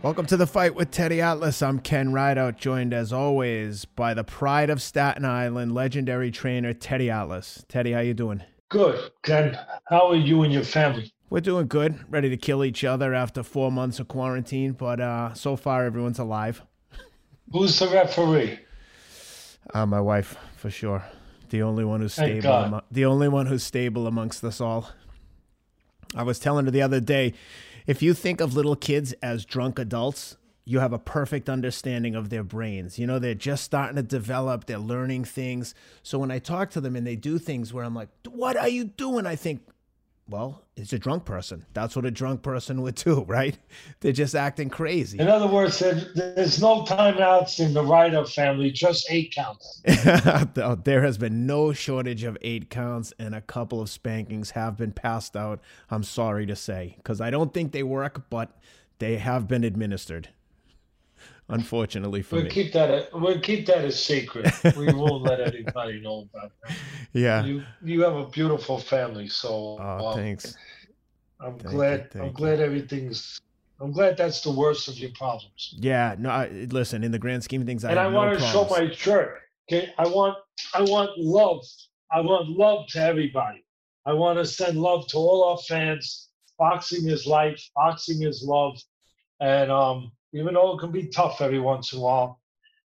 Welcome to The Fight with Teddy Atlas. I'm Ken Rideout, joined as always by the pride of Staten Island, legendary trainer Teddy Atlas. Teddy, how you doing? Good, Ken. How are you and your family? We're doing good. Ready to kill each other after 4 months of quarantine, but so far everyone's alive. Who's the referee? My wife, for sure. The only one who's stable. The only one who's stable amongst us all. I was telling her the other day, if you think of little kids as drunk adults, you have a perfect understanding of their brains. You know, they're just starting to develop. They're learning things. So when I talk to them and they do things where I'm like, what are you doing? I think, well, it's a drunk person. That's what a drunk person would do, right? They're just acting crazy. In other words, there's no timeouts in the Ryder family, just 8 counts. There has been no shortage of 8 counts, and a couple of spankings have been passed out, I'm sorry to say, because I don't think they work, but they have been administered, unfortunately for me. We'll keep that a secret. We won't let anybody know about that. Yeah. You have a beautiful family, so thanks. I'm glad that's the worst of your problems. Yeah, no, listen, in the grand scheme of things, I want to show my shirt. Okay? I want love. I want love to everybody. I want to send love to all our fans. Boxing is life, boxing is love. And even though it can be tough every once in a while,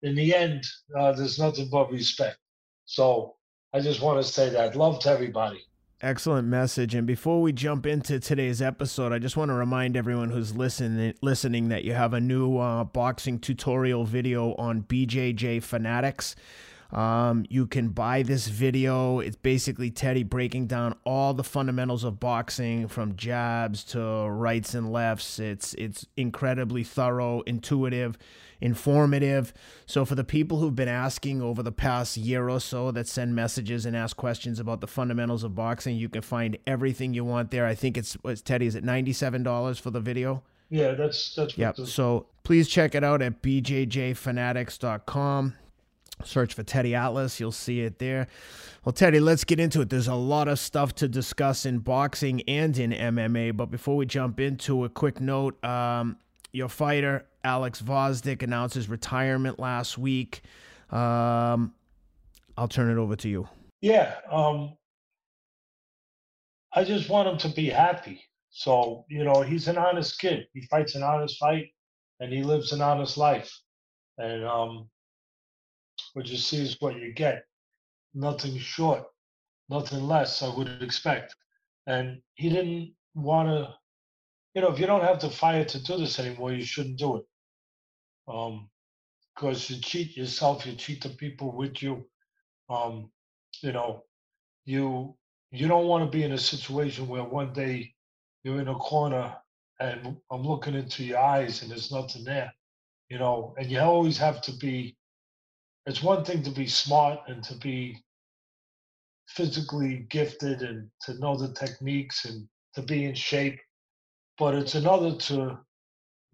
in the end, there's nothing but respect. So I just want to say that. Love to everybody. Excellent message. And before we jump into today's episode, I just want to remind everyone who's listening that you have a new boxing tutorial video on BJJ Fanatics. You can buy this video. It's basically Teddy breaking down all the fundamentals of boxing, from jabs to rights and lefts. It's incredibly thorough, intuitive, informative. So for the people who've been asking over the past year or so, that send messages and ask questions about the fundamentals of boxing, you can find everything you want there. I think it's Teddy, is it $97 for the video? Yeah, that's yep. So please check it out at bjjfanatics.com. Search for Teddy Atlas. You'll see it there. Well, Teddy, let's get into it. There's a lot of stuff to discuss in boxing and in MMA. But before we jump into a quick note, your fighter, Alex Gvozdyk, announced his retirement last week. I'll turn it over to you. Yeah. I just want him to be happy. So, you know, he's an honest kid. He fights an honest fight, and he lives an honest life. And, what you see is what you get. Nothing short, nothing less, I would expect. And he didn't want to, you know, if you don't have the fire to do this anymore, you shouldn't do it. Because you cheat yourself, you cheat the people with you. You know, you don't want to be in a situation where one day you're in a corner and I'm looking into your eyes and there's nothing there, you know, and you always have to be. It's one thing to be smart and to be physically gifted and to know the techniques and to be in shape, but it's another to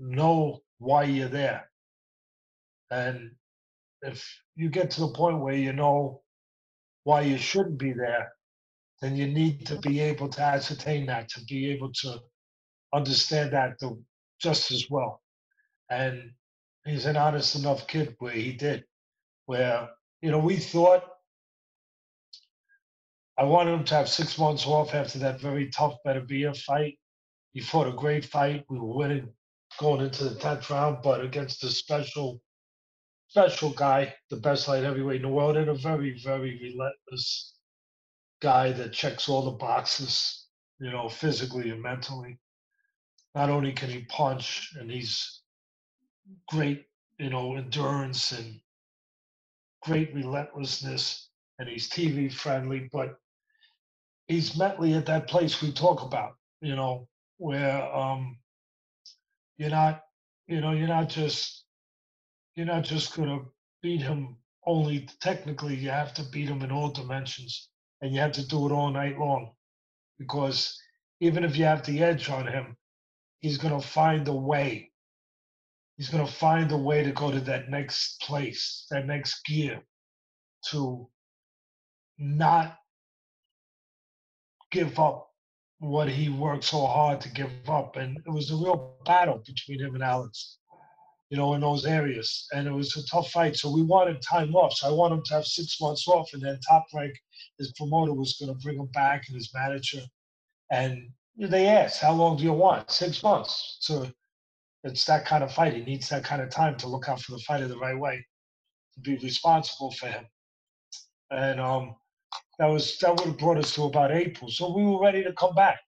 know why you're there. And if you get to the point where you know why you shouldn't be there, then you need to be able to ascertain that, to be able to understand that just as well. And he's an honest enough kid where he did. Where, you know, we thought, I wanted him to have 6 months off after that very tough Beterbiev fight. He fought a great fight. We were winning going into the 10th round, but against a special guy, the best light heavyweight in the world, and a very, very relentless guy that checks all the boxes, you know, physically and mentally. Not only can he punch, and he's great, you know, endurance and great relentlessness, and he's TV friendly, but he's mentally at that place we talk about, you know, where you're not just gonna beat him only technically. You have to beat him in all dimensions, and you have to do it all night long, because even if you have the edge on him, he's gonna find a way. He's going to find a way to go to that next place, that next gear, to not give up what he worked so hard to give up. And it was a real battle between him and Alex, you know, in those areas. And it was a tough fight. So we wanted time off. So I want him to have 6 months off. And then Top Rank, his promoter, was going to bring him back, and his manager. And they asked, how long do you want? 6 months. So it's that kind of fight. He needs that kind of time to look out for the fighter the right way, to be responsible for him. And that would have brought us to about April. So we were ready to come back.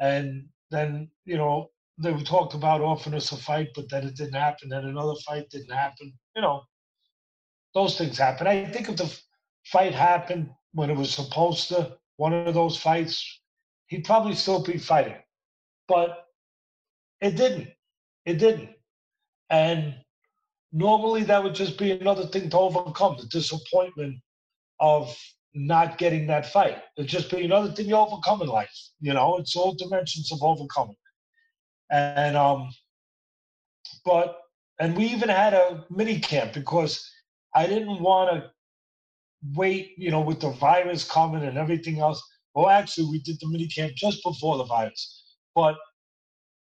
And then, you know, they were talked about offering us a fight, but then it didn't happen. Then another fight didn't happen. You know, those things happen. I think if the fight happened when it was supposed to, one of those fights, he'd probably still be fighting. But it didn't. It didn't. And normally that would just be another thing to overcome, the disappointment of not getting that fight. It'd just be another thing you overcome in life. You know, it's all dimensions of overcoming. And and we even had a mini camp because I didn't want to wait, you know, with the virus coming and everything else. Well, actually, we did the mini camp just before the virus, but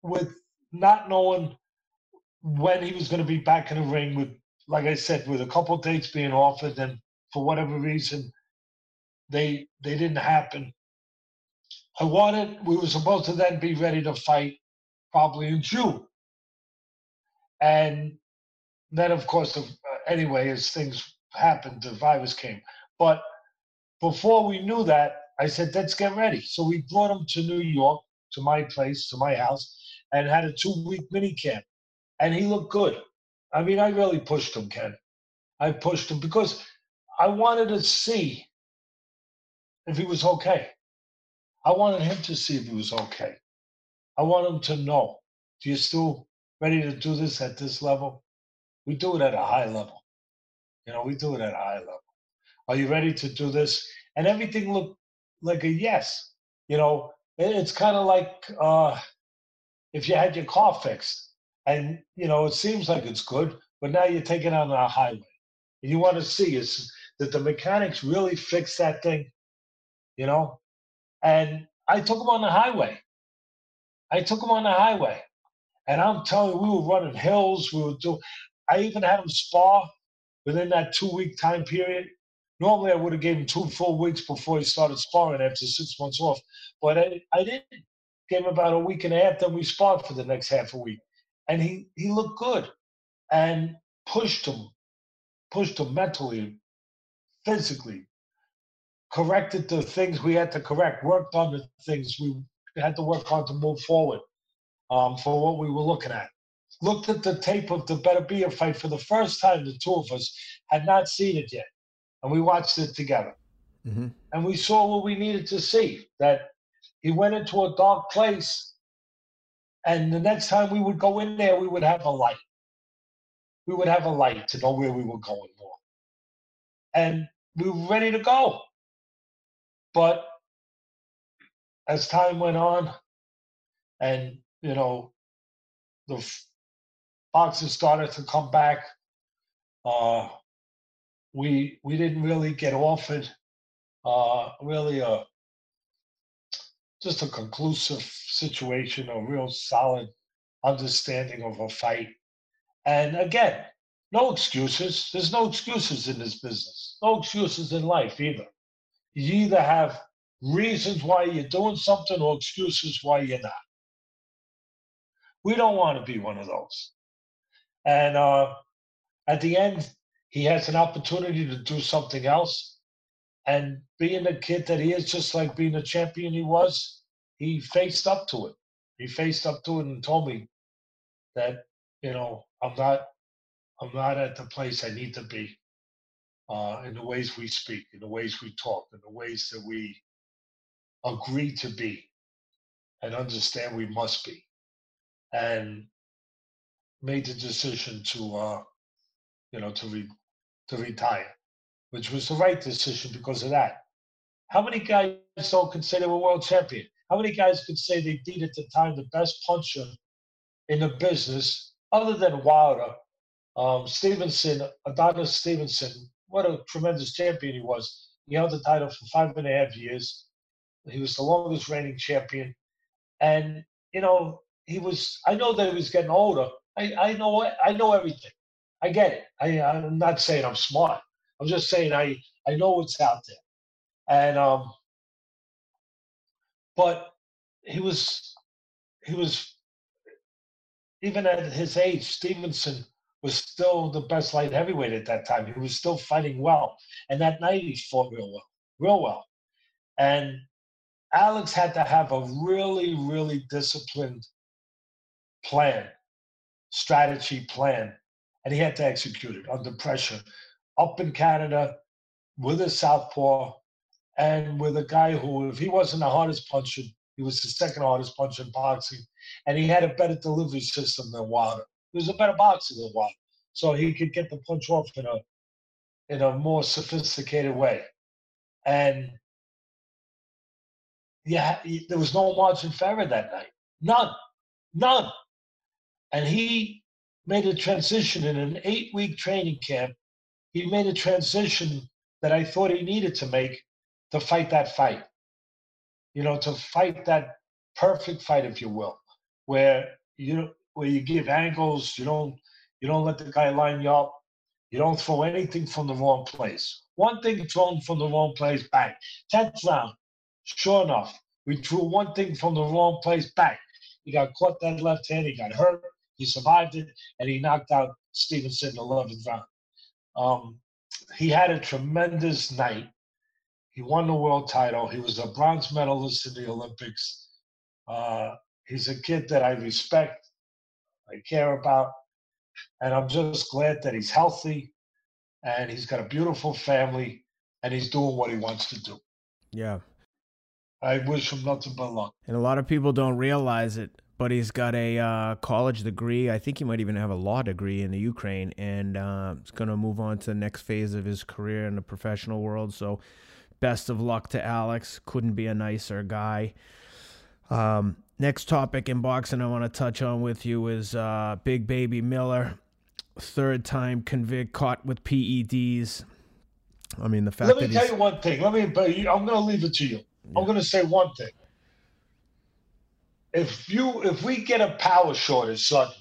with not knowing when he was going to be back in the ring, with, like I said, with a couple of dates being offered, and for whatever reason, they didn't happen. We were supposed to then be ready to fight probably in June. And then, of course, anyway, as things happened, the virus came. But before we knew that, I said, let's get ready. So we brought him to New York, to my place, to my house, and had a 2-week mini camp. And he looked good. I mean, I really pushed him, Ken. I pushed him because I wanted to see if he was okay. I wanted him to see if he was okay. I want him to know, do you still ready to do this at this level? We do it at a high level. You know, we do it at a high level. Are you ready to do this? And everything looked like a yes. You know, it's kind of like if you had your car fixed and, you know, it seems like it's good, but now you're taking it on a highway. And you want to see is that the mechanics really fix that thing, you know? And I took him on the highway. And I'm telling you, we were running hills. I even had him spar within that 2-week time period. Normally, I would have given him 2 full weeks before he started sparring after 6 months off. But I didn't. Gave him about a week and a half, then we sparred for the next half a week. And he looked good and pushed him mentally, physically, corrected the things we had to correct, worked on the things we had to work on to move forward for what we were looking at. Looked at the tape of the Beterbiev fight for the first time. The two of us had not seen it yet. And we watched it together. Mm-hmm. And we saw what we needed to see, that he went into a dark place, and the next time we would go in there, we would have a light. We would have a light to know where we were going more. And we were ready to go. But as time went on and, you know, the boxers started to come back, we didn't really get offered really just a conclusive situation, a real solid understanding of a fight. And again, no excuses. There's no excuses in this business. No excuses in life either. You either have reasons why you're doing something or excuses why you're not. We don't want to be one of those. And at the end, he has an opportunity to do something else. And being the kid that he is, just like being the champion he was, he faced up to it. He faced up to it and told me that, you know, I'm not at the place I need to be in the ways we speak, in the ways we talk, in the ways that we agree to be and understand we must be. And made the decision to, you know, to retire, which was the right decision because of that. How many guys don't consider a world champion? How many guys could say they beat at the time the best puncher in the business, other than Wilder, Stevenson, Adonis Stevenson? What a tremendous champion he was. He held the title for 5.5 years. He was the longest reigning champion. And, you know, he was, I know that he was getting older. I know everything. I get it. I'm not saying I'm smart. I'm just saying I know what's out there. And, but he was, even at his age, Stevenson was still the best light heavyweight at that time. He was still fighting well. And that night he fought real well. And Alex had to have a really, really disciplined strategy plan. And he had to execute it under pressure. Up in Canada with a southpaw and with a guy who, if he wasn't the hardest puncher, he was the second hardest puncher in boxing. And he had a better delivery system than Wilder. He was a better boxer than Wilder. So he could get the punch off in a more sophisticated way. And yeah, there was no margin for error that night. None. And he made a transition in an 8-week training camp. He made a transition that I thought he needed to make to fight that fight. You know, to fight that perfect fight, if you will, where you give angles, you don't let the guy line you up, you don't throw anything from the wrong place. One thing thrown from the wrong place, bang. 10th round. Sure enough, we threw one thing from the wrong place back. He got caught that left hand. He got hurt. He survived it, and he knocked out Stevenson in the 11th round. He had a tremendous night. He won the world title. He was a bronze medalist in the Olympics. He's a kid that I respect, I care about, and I'm just glad that he's healthy, and he's got a beautiful family, and he's doing what he wants to do. Yeah. I wish him nothing but luck. And a lot of people don't realize it, but he's got a college degree. I think he might even have a law degree in the Ukraine, and he's going to move on to the next phase of his career in the professional world. So best of luck to Alex. Couldn't be a nicer guy. Next topic in boxing I want to touch on with you is Big Baby Miller, third-time convict caught with PEDs. I mean, the fact that Let me tell you one thing. I'm going to leave it to you. I'm going to say one thing. If we get a power shortage suddenly,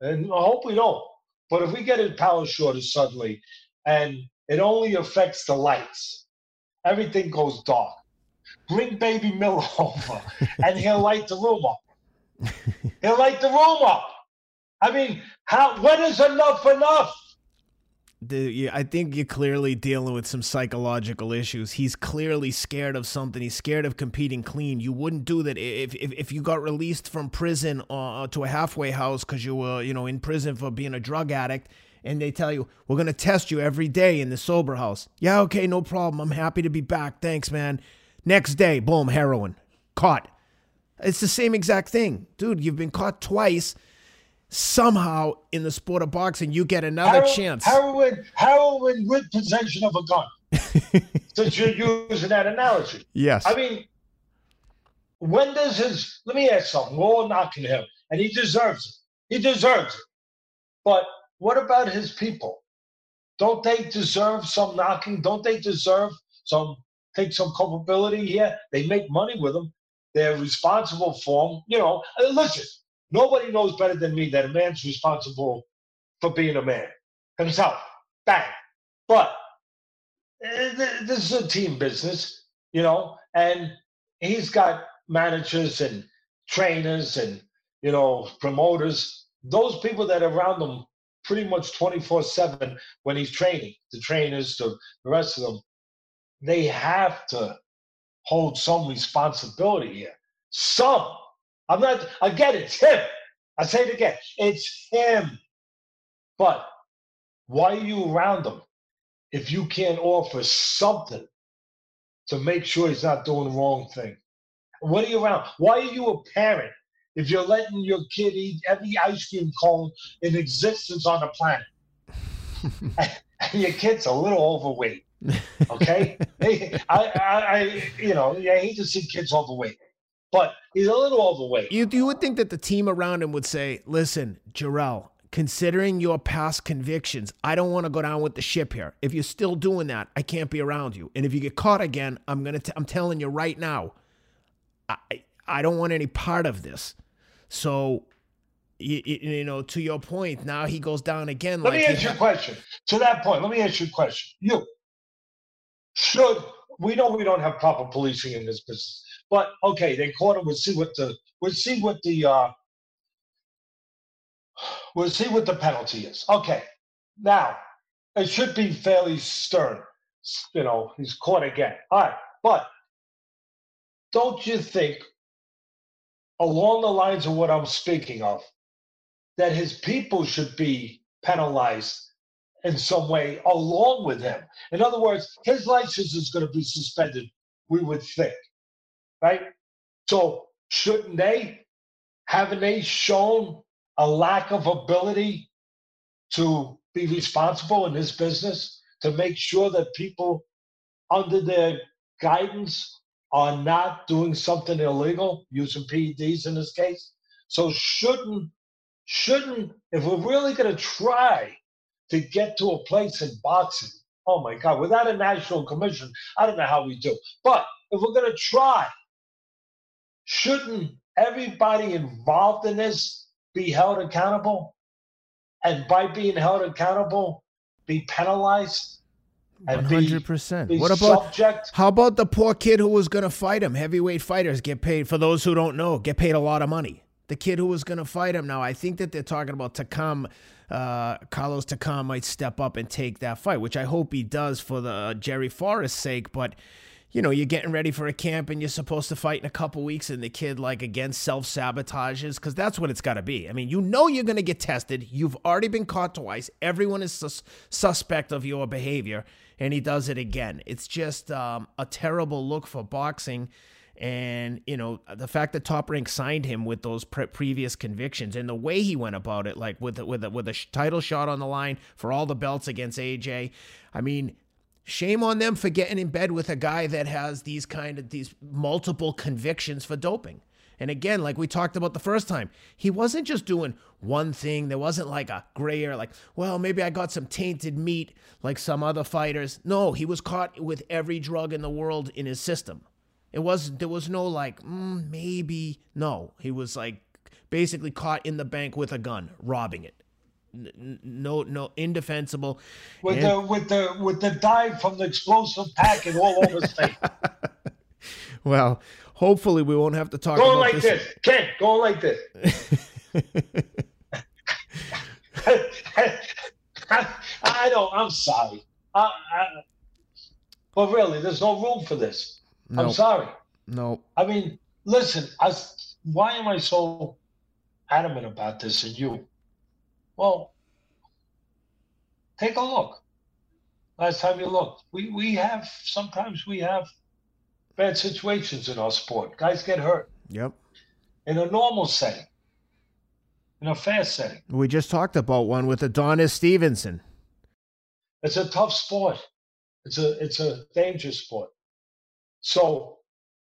and I hope we don't, but if we get a power shortage suddenly and it only affects the lights, everything goes dark, bring Baby Miller over and he'll light the room up. He'll light the room up. I mean, when is enough enough? Dude, I think you're clearly dealing with some psychological issues. He's clearly scared of something. He's scared of competing clean. You wouldn't do that if you got released from prison or to a halfway house because you were, in prison for being a drug addict, and they tell you, we're going to test you every day in the sober house. Yeah, okay, no problem. I'm happy to be back. Thanks, man. Next day, boom, heroin. Caught. It's the same exact thing. Dude, you've been caught twice. Somehow, in the sport of boxing, you get another chance. Heroin with possession of a gun. Since you're using that analogy. Yes. I mean, let me ask something. We're all knocking him, and he deserves it. But what about his people? Don't they deserve some knocking? Don't they deserve some culpability here? They make money with them. They're responsible for them. Listen. Nobody knows better than me that a man's responsible for being a man himself. Bang. But this is a team business, and he's got managers and trainers and, promoters, those people that are around him pretty much 24/7 when he's training, the trainers, the rest of them. They have to hold some responsibility here. I get it, it's him. I say it again, it's him. But why are you around him if you can't offer something to make sure he's not doing the wrong thing? What are you around? Why are you a parent if you're letting your kid eat every ice cream cone in existence on the planet? And your kid's a little overweight, okay? I hate to see kids overweight. But he's a little overweight. You would think that the team around him would say, listen, Jarrell, considering your past convictions, I don't want to go down with the ship here. If you're still doing that, I can't be around you. And if you get caught again, I'm telling you right now, I don't want any part of this. So, you know, to your point, now he goes down again. Let me ask you a question. To that point, let me ask you a question. You should, we know we don't have proper policing in this business, but okay, they caught him. We'll see what the penalty is. Okay. Now, it should be fairly stern. You know, he's caught again. All right. But don't you think, along the lines of what I'm speaking of, that his people should be penalized in some way along with him? In other words, his license is going to be suspended, we would think. Right? So shouldn't they? Haven't they shown a lack of ability to be responsible in his business, to make sure that people under their guidance are not doing something illegal, using PEDs in this case? So shouldn't, if we're really going to try to get to a place in boxing, oh my God, without a national commission, I don't know how we do. But if we're going to try, shouldn't everybody involved in this be held accountable, and by being held accountable, be penalized? 100%. What about subject? How about the poor kid who was going to fight him? Heavyweight fighters get paid, for those who don't know, get paid a lot of money. The kid who was going to fight him, now I think that they're talking about Takam. Carlos Takam might step up and take that fight, which I hope he does for the Jerry Forrest's sake. But you know, you're getting ready for a camp and you're supposed to fight in a couple weeks, and the kid, like, again, self-sabotages, because that's what it's got to be. I mean, you know you're going to get tested. You've already been caught twice. Everyone is suspect of your behavior, and he does it again. It's just a terrible look for boxing. And, you know, the fact that Top Rank signed him with those previous convictions, and the way he went about it, like with a title shot on the line for all the belts against AJ, I mean, shame on them for getting in bed with a guy that has these multiple convictions for doping. And again, like we talked about the first time, he wasn't just doing one thing. There wasn't like a gray area, like, well, maybe I got some tainted meat like some other fighters. No, he was caught with every drug in the world in his system. There was no like, maybe. No, he was like basically caught in the bank with a gun, robbing it. No, indefensible. With the dive from the explosive packet all over the state. Well, hopefully we won't have to talk about like this. Ken, go like this. I don't. I'm sorry. But really, there's no room for this. Nope. I'm sorry. No. Nope. I mean, listen. Why am I so adamant about this? And you? Well, take a look. Last time you looked, we have bad situations in our sport. Guys get hurt. Yep. In a normal setting, in a fast setting. We just talked about one with Adonis Stevenson. It's a tough sport. It's a dangerous sport. So,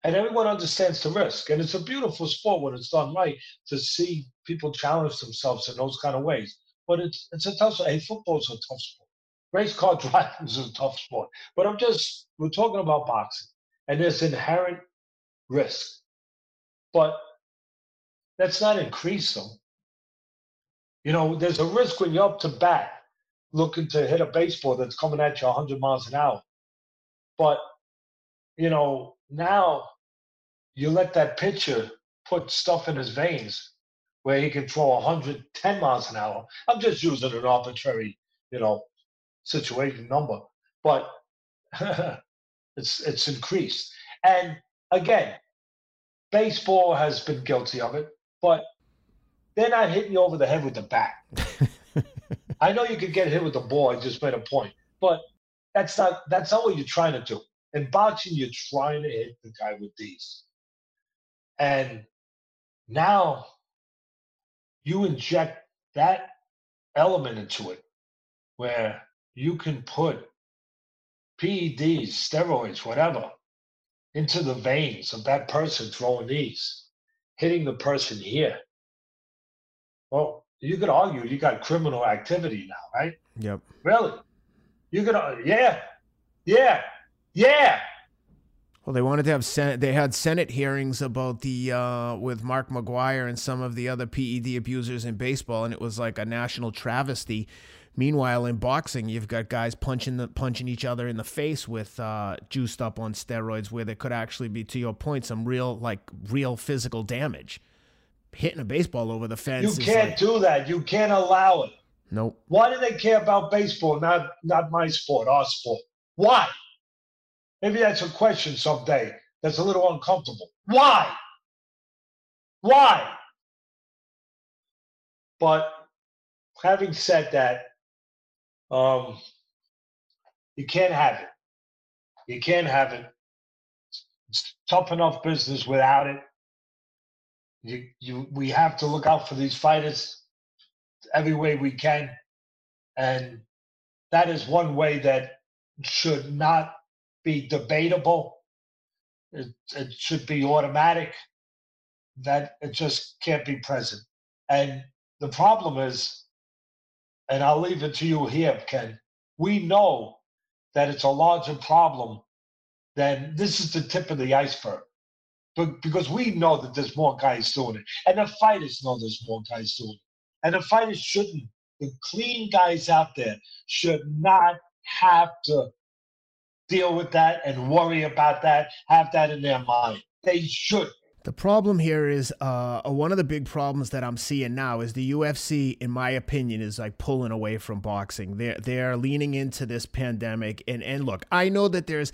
and everyone understands the risk, and it's a beautiful sport when it's done right, to see people challenge themselves in those kind of ways. But it's a tough sport. Hey, football's a tough sport. Race car driving is a tough sport. But we're talking about boxing, and there's inherent risk. But let's not increase them. You know, there's a risk when you're up to bat looking to hit a baseball that's coming at you 100 miles an hour. But, you know, now you let that pitcher put stuff in his veins where he can throw 110 miles an hour. I'm just using an arbitrary, you know, situation number, but it's increased. And again, baseball has been guilty of it, but they're not hitting you over the head with the bat. I know you could get hit with the ball. I just made a point, but that's not what you're trying to do. In boxing, you're trying to hit the guy with these. And now you inject that element into it where you can put PEDs, steroids, whatever, into the veins of that person throwing these, hitting the person here. Well, you could argue you got criminal activity now, right? Yep. Really? You could, yeah. Well, they wanted to have Senate. They had Senate hearings about the with Mark McGwire and some of the other PED abusers in baseball, and it was like a national travesty. Meanwhile, in boxing, you've got guys punching each other in the face with juiced up on steroids, where there could actually be, to your point, some real physical damage. Hitting a baseball over the fence. You can't do that. You can't allow it. Nope. Why do they care about baseball? Not my sport, our sport. Why? Maybe that's a question someday that's a little uncomfortable. Why? Why? But having said that, you can't have it. You can't have it. It's tough enough business without it. We have to look out for these fighters every way we can. And that is one way that should not be debatable. It should be automatic. That it just can't be present. And the problem is, and I'll leave it to you here, Ken, we know that it's a larger problem than this is the tip of the iceberg. But because we know that there's more guys doing it. And the fighters know there's more guys doing it. And the fighters shouldn't. The clean guys out there should not have to deal with that and worry about that, have that in their mind. They should. The problem here is one of the big problems that I'm seeing now is the UFC, in my opinion, is like pulling away from boxing. They're leaning into this pandemic. And look, I know that there's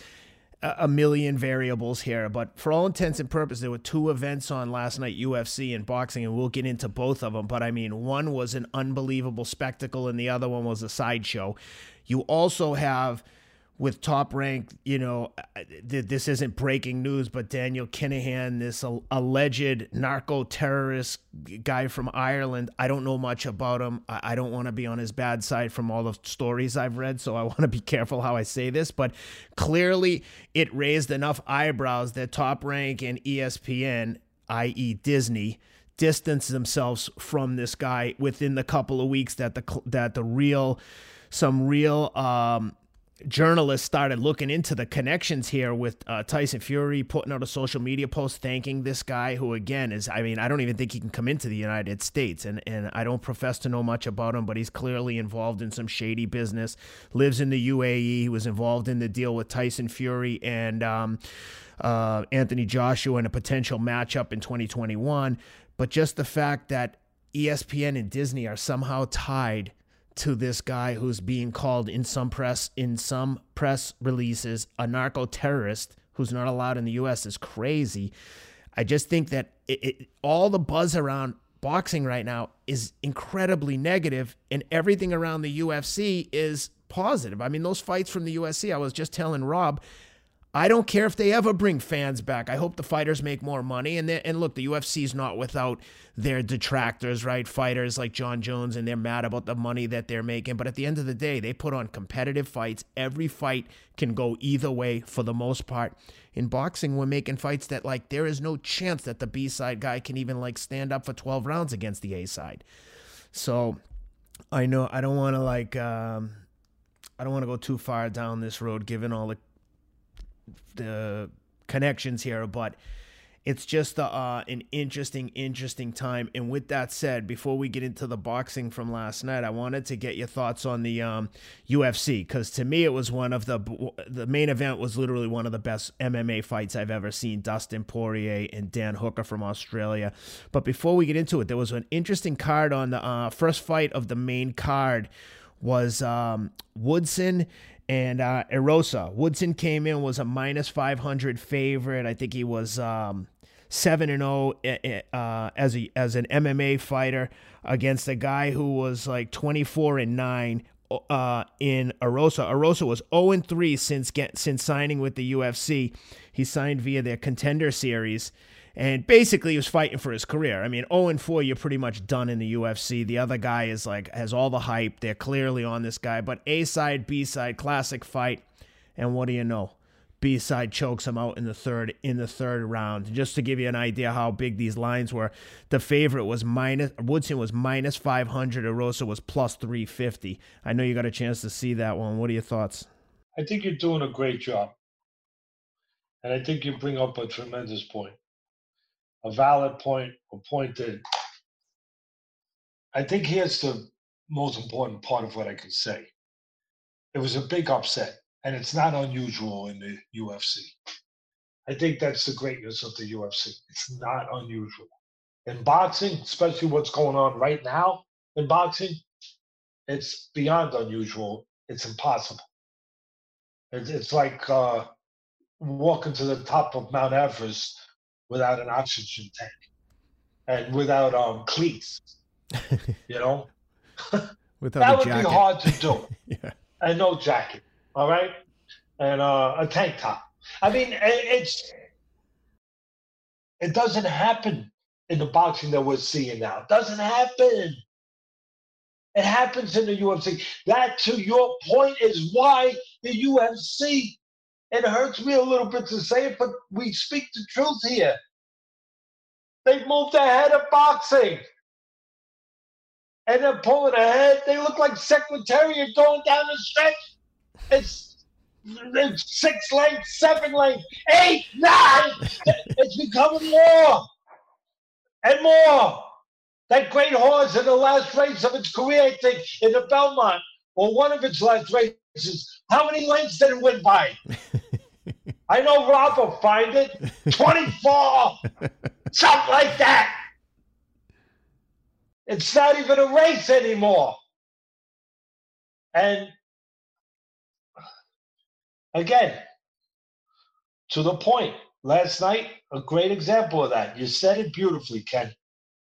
a million variables here, but for all intents and purposes, there were two events on last night, UFC and boxing, and we'll get into both of them. But I mean, one was an unbelievable spectacle and the other one was a sideshow. You also have, with Top Rank, you know, this isn't breaking news, but Daniel Kinahan, this alleged narco-terrorist guy from Ireland, I don't know much about him. I don't want to be on his bad side from all the stories I've read, so I want to be careful how I say this, but clearly it raised enough eyebrows that Top Rank and ESPN, i.e. Disney, distanced themselves from this guy within the couple of weeks that some real journalists started looking into the connections here with Tyson Fury putting out a social media post thanking this guy who, again, is, I mean, I don't even think he can come into the United States, and I don't profess to know much about him, but he's clearly involved in some shady business, lives in the UAE. He was involved in the deal with Tyson Fury and Anthony Joshua in a potential matchup in 2021. But just the fact that ESPN and Disney are somehow tied to this guy who's being called in some press releases a narco-terrorist who's not allowed in the U.S. is crazy. I just think that all the buzz around boxing right now is incredibly negative, and everything around the UFC is positive. I mean, those fights from the UFC, I was just telling Rob, I don't care if they ever bring fans back. I hope the fighters make more money. And look, the UFC is not without their detractors, right? Fighters like John Jones, and they're mad about the money that they're making. But at the end of the day, they put on competitive fights. Every fight can go either way for the most part. In boxing, we're making fights that, like, there is no chance that the B-side guy can even, like, stand up for 12 rounds against the A-side. So I know I don't want to, like, I don't want to go too far down this road given all the connections here, but it's just an interesting time. And with that said, before we get into the boxing from last night, I wanted to get your thoughts on the UFC, because to me it was one of the main event was literally one of the best MMA fights I've ever seen, Dustin Poirier and Dan Hooker from Australia. But before we get into it, there was an interesting card on the first fight of the main card was Woodson and Erosa. Woodson came in, was a minus 500 favorite. I think he was 7-0 as an MMA fighter against a guy who was like 24-9 in Erosa. Erosa was 0-3 since signing with the UFC. He signed via their Contender Series. And basically, he was fighting for his career. I mean, 0-4, you're pretty much done in the UFC. The other guy is like, has all the hype. They're clearly on this guy. But A-side, B-side, classic fight. And what do you know? B-side chokes him out in the third round. Just to give you an idea how big these lines were, the favorite was Woodson was minus 500, Erosa was plus 350. I know you got a chance to see that one. What are your thoughts? I think you're doing a great job. And I think you bring up a tremendous point, a valid point, a point that I think here's the most important part of what I can say. It was a big upset. And it's not unusual in the UFC. I think that's the greatness of the UFC. It's not unusual. In boxing, especially what's going on right now in boxing, it's beyond unusual. It's impossible. It's like walking to the top of Mount Everest without an oxygen tank and without cleats, you know? Without that would be hard to do. Yeah. And no jacket. All right, and a tank top. I mean, it doesn't happen in the boxing that we're seeing now. It doesn't happen. It happens in the UFC. That, to your point, is why the UFC, it hurts me a little bit to say it, but we speak the truth here. They've moved ahead of boxing. And they're pulling ahead. They look like Secretariat going down the stretch. It's 6 lengths, 7 lengths, 8, 9. It's becoming more and more. That great horse in the last race of its career, I think, in the Belmont, or one of its last races, how many lengths did it win by? I know Rob will find it. 24. Something like that. It's not even a race anymore. And again, to the point, last night, a great example of that. You said it beautifully, Ken.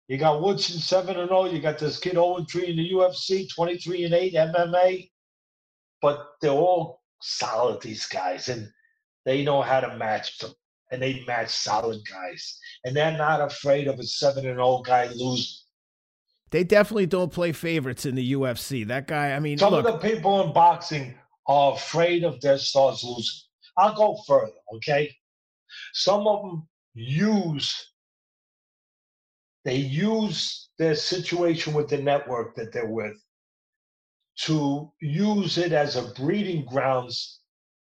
You got Woodson 7-0. You got this kid 0-3 in the UFC, 23-8 MMA. But they're all solid, these guys, and they know how to match them. And they match solid guys. And they're not afraid of a 7-0 guy losing. They definitely don't play favorites in the UFC. That guy, I mean, some of the people in boxing are afraid of their stars losing. I'll go further, okay? Some of them use their situation with the network that they're with to use it as a breeding grounds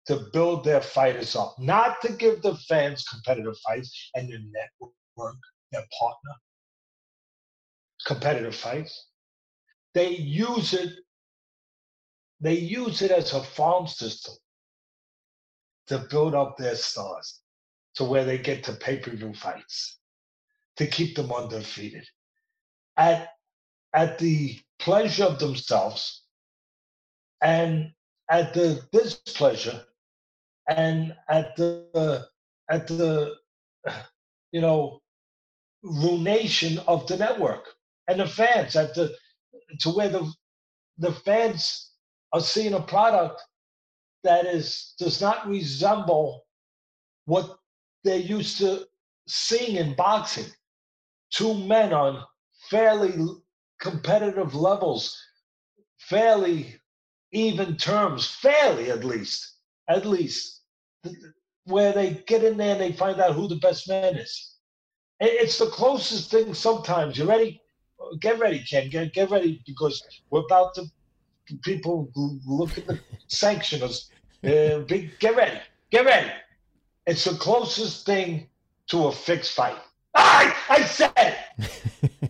to build their fighters up, not to give the fans competitive fights and the network, their partner, competitive fights. They use it as a farm system to build up their stars to where they get to pay-per-view fights, to keep them undefeated, at the pleasure of themselves and at the displeasure and at the you know, ruination of the network and the fans, to where the fans are seeing a product that does not resemble what they're used to seeing in boxing. 2 men on fairly competitive levels, fairly even terms, fairly at least, where they get in there and they find out who the best man is. It's the closest thing sometimes. You ready? Get ready, Ken. Get ready, because we're about to. People who look at the sanctioners, get ready. It's the closest thing to a fixed fight. I said it.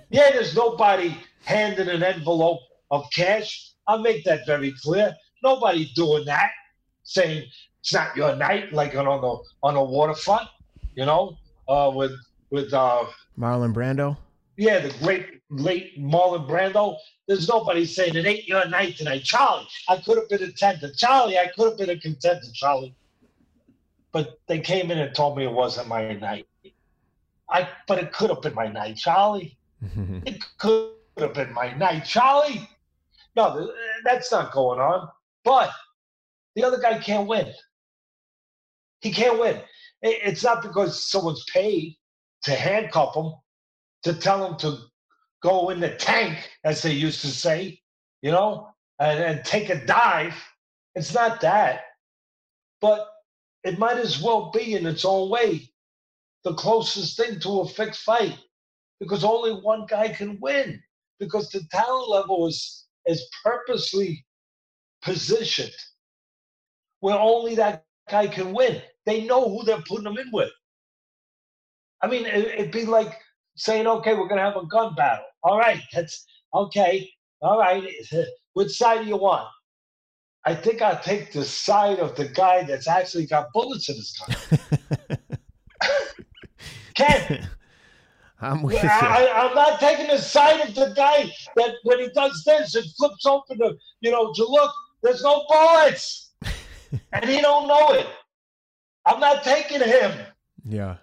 Yeah, there's nobody handing an envelope of cash. I'll make that very clear. Nobody doing that, saying it's not your night, like on a waterfront, you know, with Marlon Brando. Yeah, the great late Marlon Brando. There's nobody saying it ain't your night tonight, Charlie. I could have been a contender, Charlie. I could have been a contender, Charlie. But they came in and told me it wasn't my night. But it could have been my night, Charlie. It could have been my night, Charlie. No, that's not going on. But the other guy can't win. He can't win. It's not because someone's paid to handcuff him, to tell them to go in the tank, as they used to say, you know, and take a dive. It's not that. But It might as well be, in its own way, the closest thing to a fixed fight, because only one guy can win, because the talent level is purposely positioned where only that guy can win. They know who they're putting them in with. I mean, it'd be like saying, okay, we're going to have a gun battle. All right, that's okay. All right, which side do you want? I think I'll take the side of the guy that's actually got bullets in his gun. Ken, I'm with you. I'm not taking the side of the guy that when he does this, it flips open to, you know, to look, there's no bullets. And he don't know it. I'm not taking him. Yeah.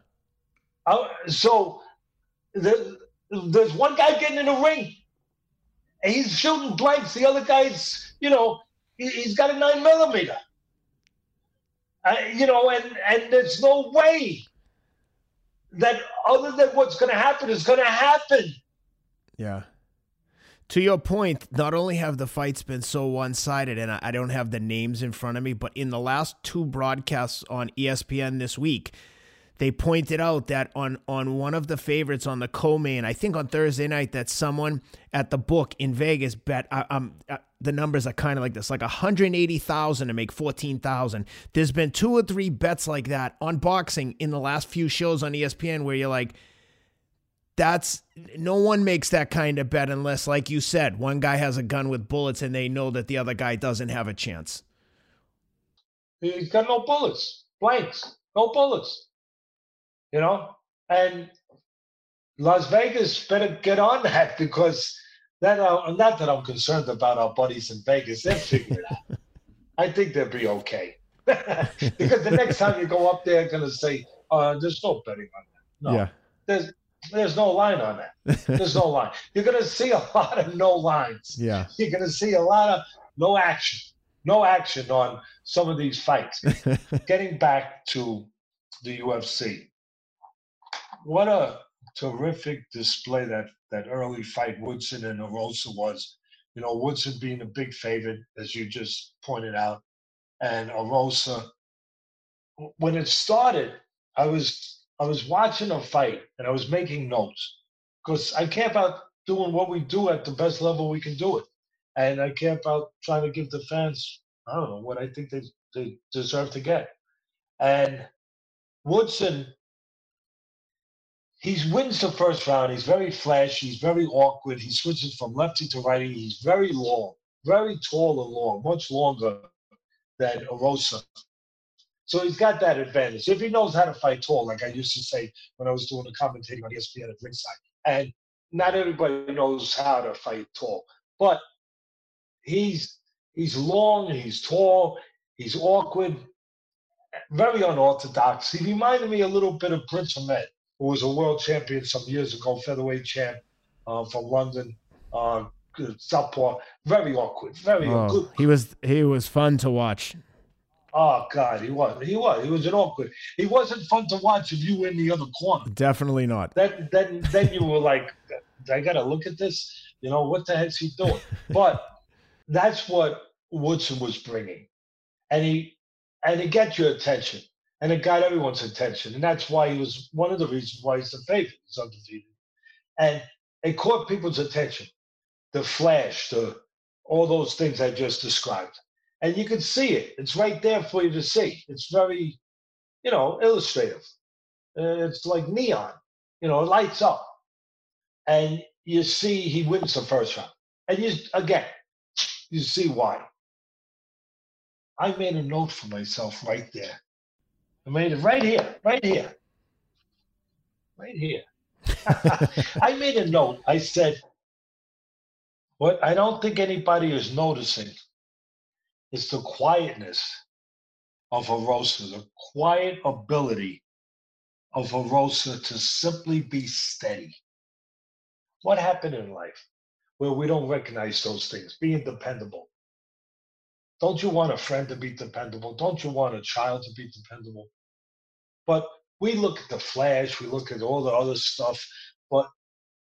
So there's one guy getting in the ring. And he's shooting blanks. The other guy's, you know, he's got a 9mm. You know, and there's no way that other than what's going to happen is going to happen. Yeah. To your point, not only have the fights been so one-sided, and I don't have the names in front of me, but in the last two broadcasts on ESPN this week, they pointed out that on one of the favorites on the co-main, I think on Thursday night, that someone at the book in Vegas bet, the numbers are kind of like this, like $180,000 to make $14,000. There's been 2 or 3 bets like that on boxing in the last few shows on ESPN where you're like, that's, no one makes that kind of bet unless, like you said, one guy has a gun with bullets and they know that the other guy doesn't have a chance. He's got no bullets, blanks, no bullets. You know, and Las Vegas better get on that, because that, not that I'm concerned about our buddies in Vegas, they'll figure it out. I think they'll be okay. Because the next time you go up there, they're going to say, there's no betting on that. No, yeah. There's no line on that. There's no line. You're going to see a lot of no lines. Yeah. You're going to see a lot of no action. No action on some of these fights. Getting back to the UFC. What a terrific display that early fight Woodson and Erosa was. You know, Woodson being a big favorite, as you just pointed out, and Erosa. When it started, I was watching a fight and I was making notes, because I care about doing what we do at the best level we can do it, and I care about trying to give the fans, I don't know, what I think they deserve to get. And Woodson. He wins the first round. He's very flashy. He's very awkward. He switches from lefty to righty. He's very long, very tall and long, much longer than Erosa. So he's got that advantage. If he knows how to fight tall, like I used to say when I was doing the commentating on ESPN at ringside, and not everybody knows how to fight tall, but he's long, he's tall, he's awkward, very unorthodox. He reminded me a little bit of Prince Ahmed, who was a world champion some years ago, featherweight champ from London, southpaw. Very awkward, very awkward. He was fun to watch. Oh God, he was. He was an awkward. He wasn't fun to watch if you were in the other corner. Definitely not. Then you were like, I gotta look at this. You know, what the heck's he doing? But that's what Woodson was bringing, and he gets your attention. And it got everyone's attention. And that's why he was one of the reasons why he's the favorite. He's undefeated. And it caught people's attention. The flash, all those things I just described. And you can see it. It's right there for you to see. It's very, you know, illustrative. It's like neon. You know, it lights up. And you see he wins the first round. And you see why. I made a note for myself right there. I made it right here. I made a note. I said, what I don't think anybody is noticing is the quietness of Erosa, the quiet ability of Erosa to simply be steady. What happened in life where we don't recognize those things? Being dependable. Don't you want a friend to be dependable? Don't you want a child to be dependable? But we look at the flash, we look at all the other stuff, but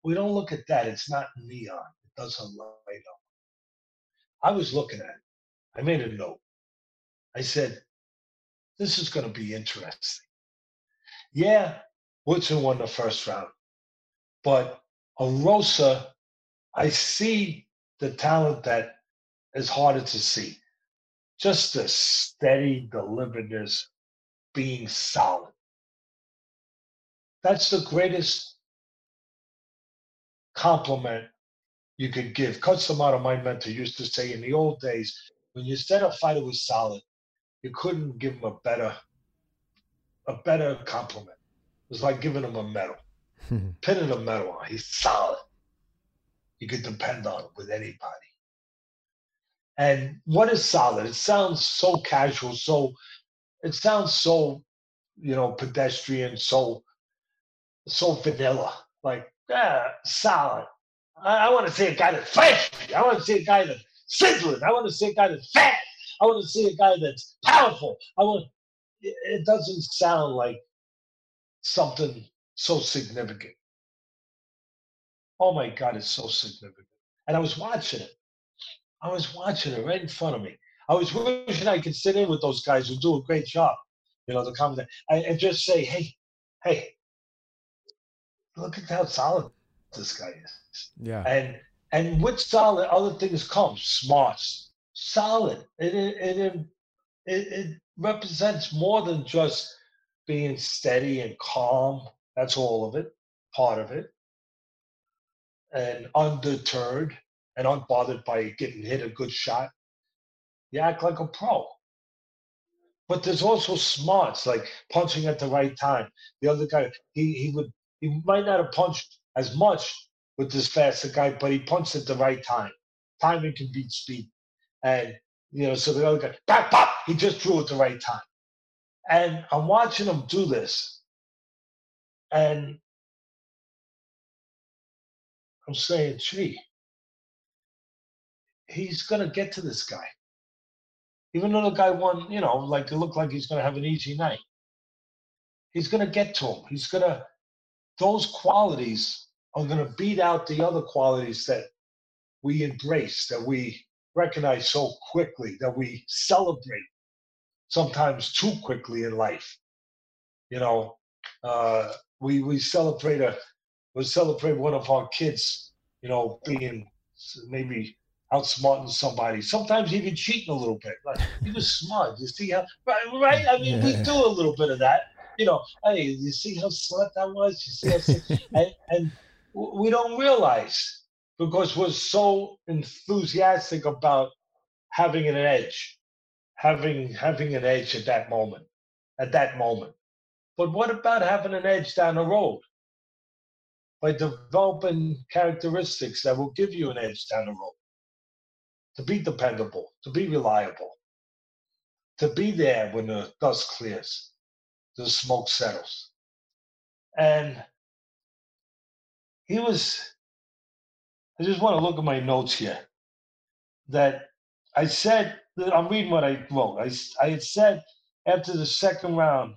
we don't look at that. It's not neon. It doesn't light up. I was looking at it. I made a note. I said, This is going to be interesting. Yeah, Woodson won the first round. But Erosa, I see the talent that is harder to see. Just the steady deliberateness, being solid. That's the greatest compliment you could give. Cus D'Amato, my mentor, used to say in the old days, when you said a fighter was solid, you couldn't give him a better compliment. It was like giving him a medal, pinning a medal on. He's solid. You could depend on him with anybody. And what is solid? It sounds so casual, it sounds so, pedestrian, so vanilla. Like, solid. I want to see a guy that's flashy. I want to see a guy that's sizzling. I want to see a guy that's fat. I want to see a guy that's powerful. It doesn't sound like something so significant. Oh my God, it's so significant. And I was watching it. Right in front of me. I was wishing I could sit in with those guys who do a great job, the comment, and just say, hey, look at how solid this guy is. Yeah. And with solid, other things come. Smart, solid. It represents more than just being steady and calm. That's all of it, part of it. And undeterred and unbothered by getting hit a good shot. You act like a pro. But there's also smarts, like punching at the right time. The other guy, he might not have punched as much with this faster guy, but he punched at the right time. Timing can beat speed. And, so the other guy, pop, pop, he just drew at the right time. And I'm watching him do this. And I'm saying, gee, he's going to get to this guy. Even though the guy won, it looked like he's going to have an easy night. He's going to get to him. Those qualities are going to beat out the other qualities that we embrace, that we recognize so quickly, that we celebrate sometimes too quickly in life. We celebrate one of our kids, being maybe outsmarting somebody, sometimes even cheating a little bit. Like, he was smart. You see how, right? I mean, we do a little bit of that. Hey, you see how slut that was? You see how and we don't realize because we're so enthusiastic about having an edge, having an edge at that moment, But what about having an edge down the road? By developing characteristics that will give you an edge down the road. To be dependable, to be reliable, to be there when the dust clears, the smoke settles. And I just want to look at my notes here, that I said, I'm reading what I wrote. I had said after the second round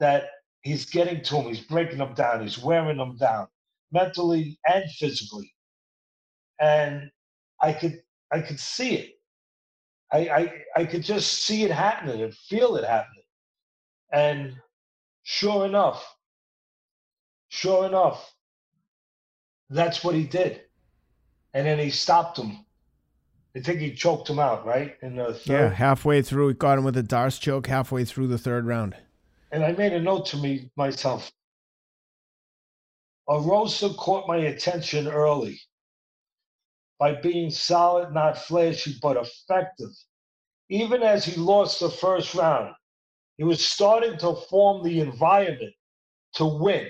that he's getting to him, he's breaking them down, he's wearing them down, mentally and physically. And I could see it. I could just see it happening and feel it happening. And sure enough, that's what he did. And then he stopped him. I think he choked him out, right? In the third. Yeah, halfway through. He caught him with a Darce choke halfway through the third round. And I made a note to myself. Erosa caught my attention early. By being solid, not flashy, but effective. Even as he lost the first round, he was starting to form the environment to win.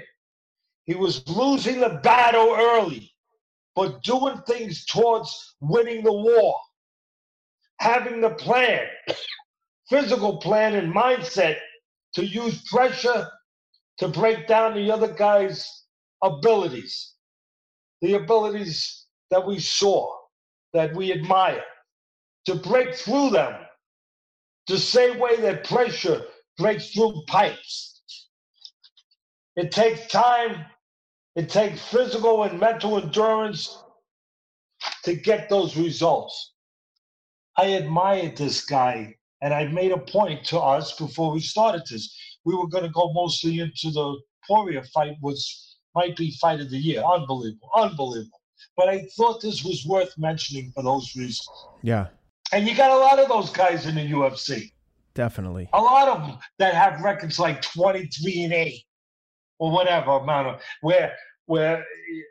He was losing the battle early, but doing things towards winning the war. Having the plan, physical plan and mindset to use pressure to break down the other guy's abilities. The abilities that we saw, that we admire, to break through them, the same way that pressure breaks through pipes. It takes time, it takes physical and mental endurance to get those results. I admired this guy And I made a point to us before we started this. We were going to go mostly into the Poirier fight, which might be fight of the year. Unbelievable. Unbelievable. But I thought this was worth mentioning for those reasons. Yeah. And you got a lot of those guys in the UFC. Definitely. A lot of them that have records like 23-8 or whatever amount of, where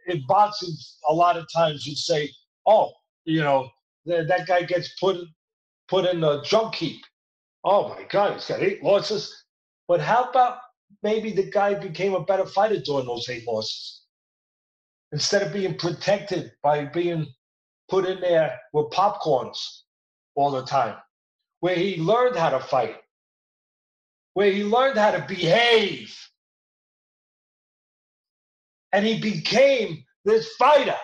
in boxing, a lot of times you say, oh, you know, that guy gets put in the junk heap. Oh, my God, he's got 8 losses. But how about maybe the guy became a better fighter during those 8 losses? Instead of being protected by being put in there with popcorns all the time, where he learned how to fight, where he learned how to behave. And he became this fighter.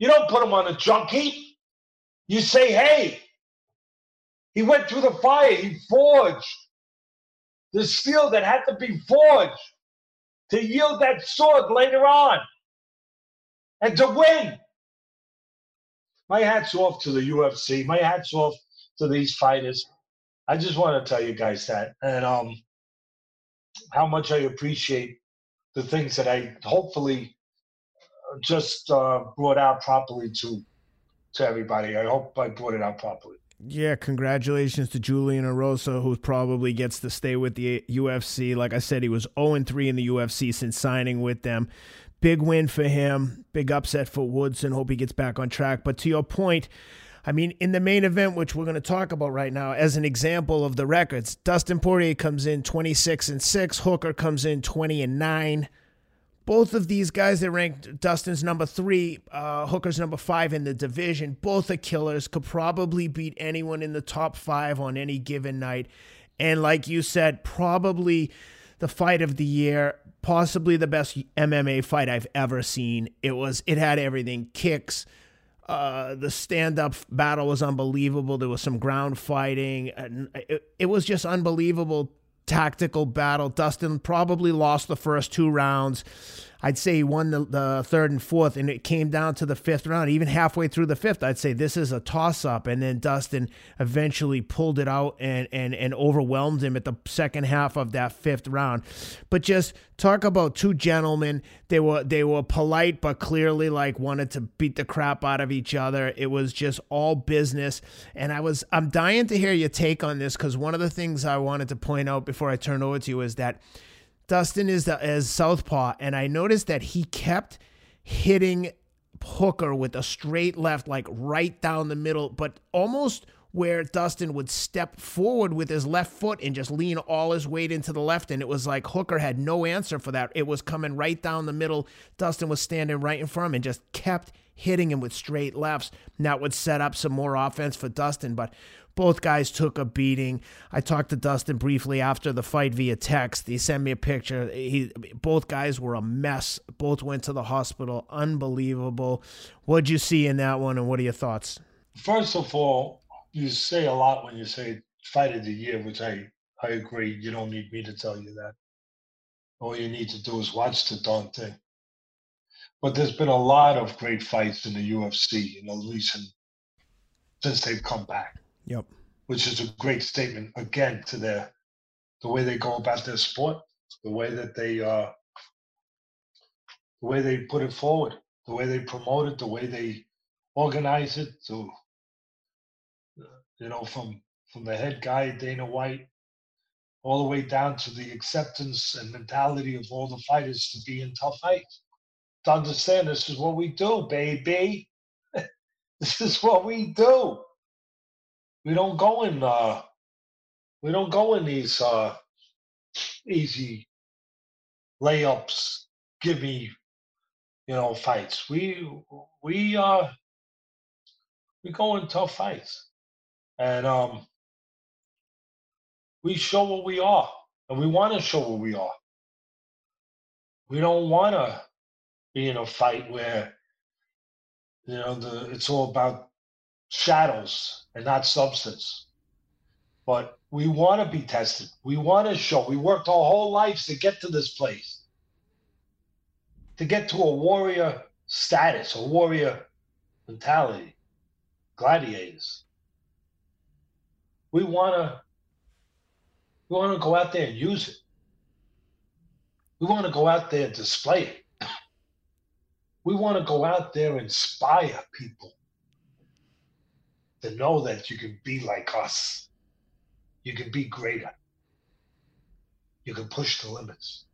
You don't put him on a junk heap. You say, hey, he went through the fire. He forged the steel that had to be forged to yield that sword later on and to win. My hat's off to the UFC. My hat's off to these fighters. I just want to tell you guys that, and how much I appreciate the things that I hopefully just brought out properly to everybody. I hope I brought it out properly. Yeah, congratulations to Julian Erosa, who probably gets to stay with the UFC. Like I said, he was 0-3 in the UFC since signing with them. Big win for him. Big upset for Woodson. Hope he gets back on track. But to your point, I mean, in the main event, which we're going to talk about right now, as an example of the records, Dustin Poirier comes in 26-6. Hooker comes in 20-9. Both of these guys, they ranked Dustin's number 3, Hooker's number 5 in the division. Both are killers, could probably beat anyone in the top 5 on any given night. And like you said, probably the fight of the year, possibly the best MMA fight I've ever seen. It had everything, kicks. The stand-up battle was unbelievable. There was some ground fighting. And it was just unbelievable. Tactical battle. Dustin probably lost the first 2 rounds. I'd say he won the 3rd and 4th, and it came down to the 5th round. Even halfway through the 5th, I'd say this is a toss-up, and then Dustin eventually pulled it out and overwhelmed him at the second half of that 5th round. But just talk about two gentlemen. They were polite, but clearly like wanted to beat the crap out of each other. It was just all business, and I'm dying to hear your take on this, because one of the things I wanted to point out before I turn over to you is that Dustin is southpaw, and I noticed that he kept hitting Hooker with a straight left, like right down the middle, but almost where Dustin would step forward with his left foot and just lean all his weight into the left, and it was like Hooker had no answer for that. It was coming right down the middle. Dustin was standing right in front of him and just kept hitting him with straight lefts, and that would set up some more offense for Dustin, but both guys took a beating. I talked to Dustin briefly after the fight via text. He sent me a picture. Both guys were a mess. Both went to the hospital. Unbelievable. What'd you see in that one, and what are your thoughts? First of all, you say a lot when you say fight of the year, which I agree. You don't need me to tell you that. All you need to do is watch the darn thing. But there's been a lot of great fights in the UFC in the recent, since they've come back. Yep. Which is a great statement, again, to the way they go about their sport, the way that they put it forward, the way they promote it, the way they organize it, to, you know, from the head guy, Dana White, all the way down to the acceptance and mentality of all the fighters to be in tough fights, to understand this is what we do, baby. This is what we do. We don't go in these easy layups, gimme, you know, fights. We go in tough fights, and we show what we are, and we want to show what we are. We don't want to be in a fight where, you know, it's all about shadows and not substance. But we want to be tested. We want to show. We worked our whole lives to get to this place, to get to a warrior status, a warrior mentality, gladiators. We want to We want to go out there and use it. We want to go out there and display it. We want to go out there and inspire people to know that you can be like us. You can be greater. You can push the limits.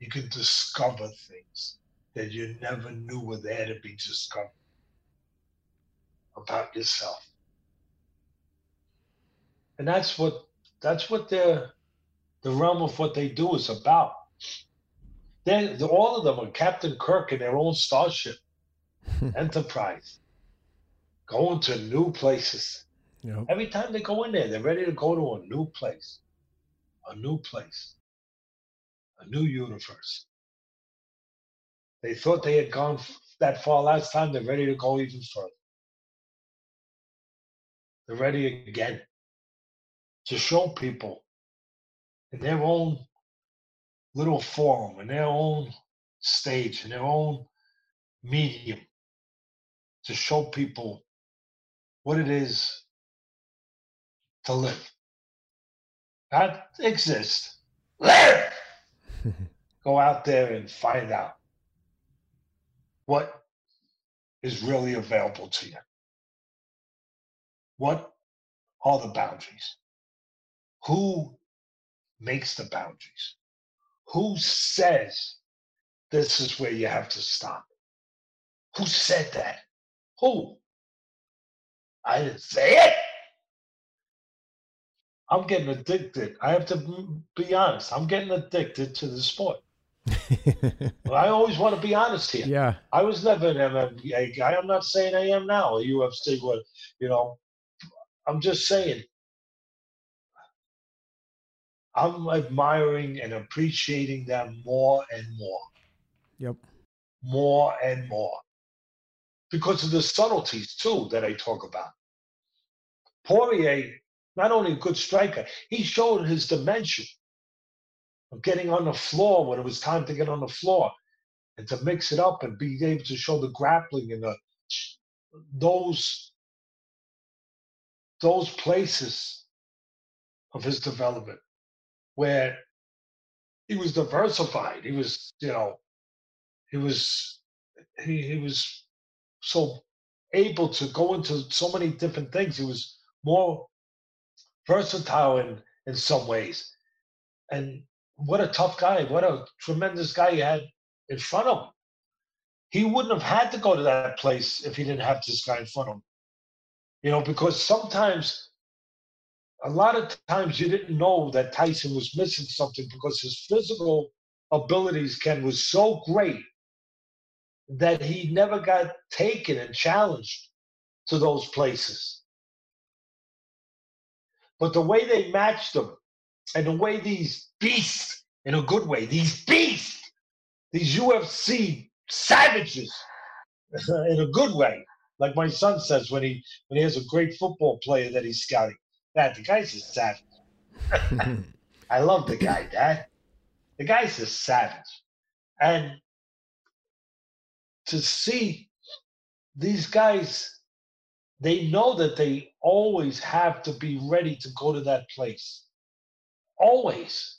You can discover things that you never knew were there to be discovered about yourself. And that's what the realm of what they do is about. All of them are Captain Kirk in their own starship enterprise, going to new places. Yep. Every time they go in there, they're ready to go to a new place, a new universe. They thought they had gone that far last time. They're ready to go even further. They're ready again to show people in their own little forum, in their own stage, in their own medium, to show people what it is to live. Not exist. Live! Go out there and find out what is really available to you. What are the boundaries? Who makes the boundaries? Who says this is where you have to stop? Who said that? Who? I didn't say it. I'm getting addicted. I have to be honest. I'm getting addicted to the sport. Well, I always want to be honest here. Yeah. I was never an MMA guy. I'm not saying I am now. A UFC, I'm just saying. I'm admiring and appreciating them more and more. Yep. More and more. Because of the subtleties, too, that I talk about. Poirier, not only a good striker, he showed his dimension of getting on the floor when it was time to get on the floor and to mix it up and be able to show the grappling and those places of his development, where he was diversified. He was so able to go into so many different things. He was more versatile in some ways. And what a tough guy, what a tremendous guy he had in front of him. He wouldn't have had to go to that place if he didn't have this guy in front of him. Because sometimes, a lot of times you didn't know that Tyson was missing something because his physical abilities, Ken, was so great that he never got taken and challenged to those places. But the way they matched him and the way these beasts, in a good way, these UFC savages, in a good way, like my son says when he has a great football player that he's scouting. Dad, the guy's a savage. I love the guy, Dad. The guy's a savage. And to see these guys, they know that they always have to be ready to go to that place. Always.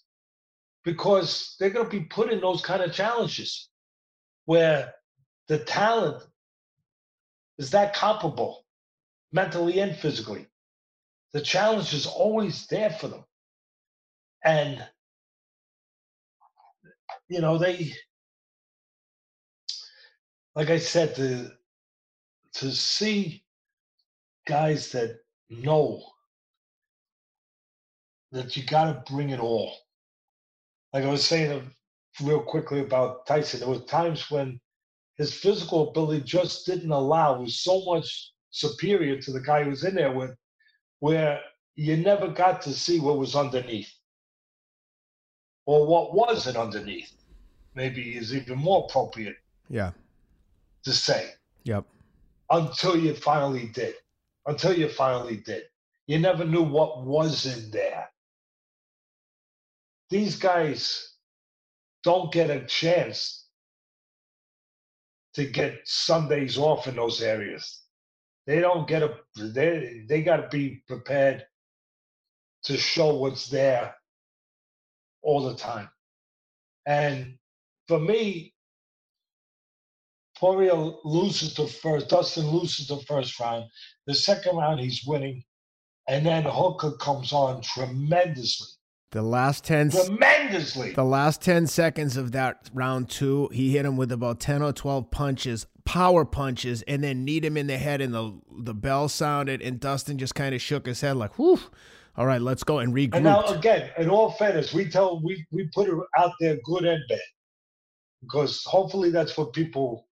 Because they're going to be put in those kind of challenges where the talent is that comparable, mentally and physically. The challenge is always there for them. And, like I said, to see guys that know that you got to bring it all. Like I was saying real quickly about Tyson, there were times when his physical ability just didn't allow. It was so much superior to the guy who was in there with, where you never got to see what was underneath or what wasn't underneath, maybe is even more appropriate to say. Yep. Until you finally did. You never knew what was in there. These guys don't get a chance to get Sundays off in those areas. They got to be prepared to show what's there all the time. And for me, Poirier loses the first, Dustin loses the first round. The second round, he's winning. And then Hooker comes on tremendously. The last 10 seconds of that round two, he hit him with about 10 or 12 punches, power punches, and then kneed him in the head, and the bell sounded, and Dustin just kind of shook his head like, whew, all right, let's go, and regrouped. And now, again, in all fairness, we put it out there good and bad, because hopefully that's what people,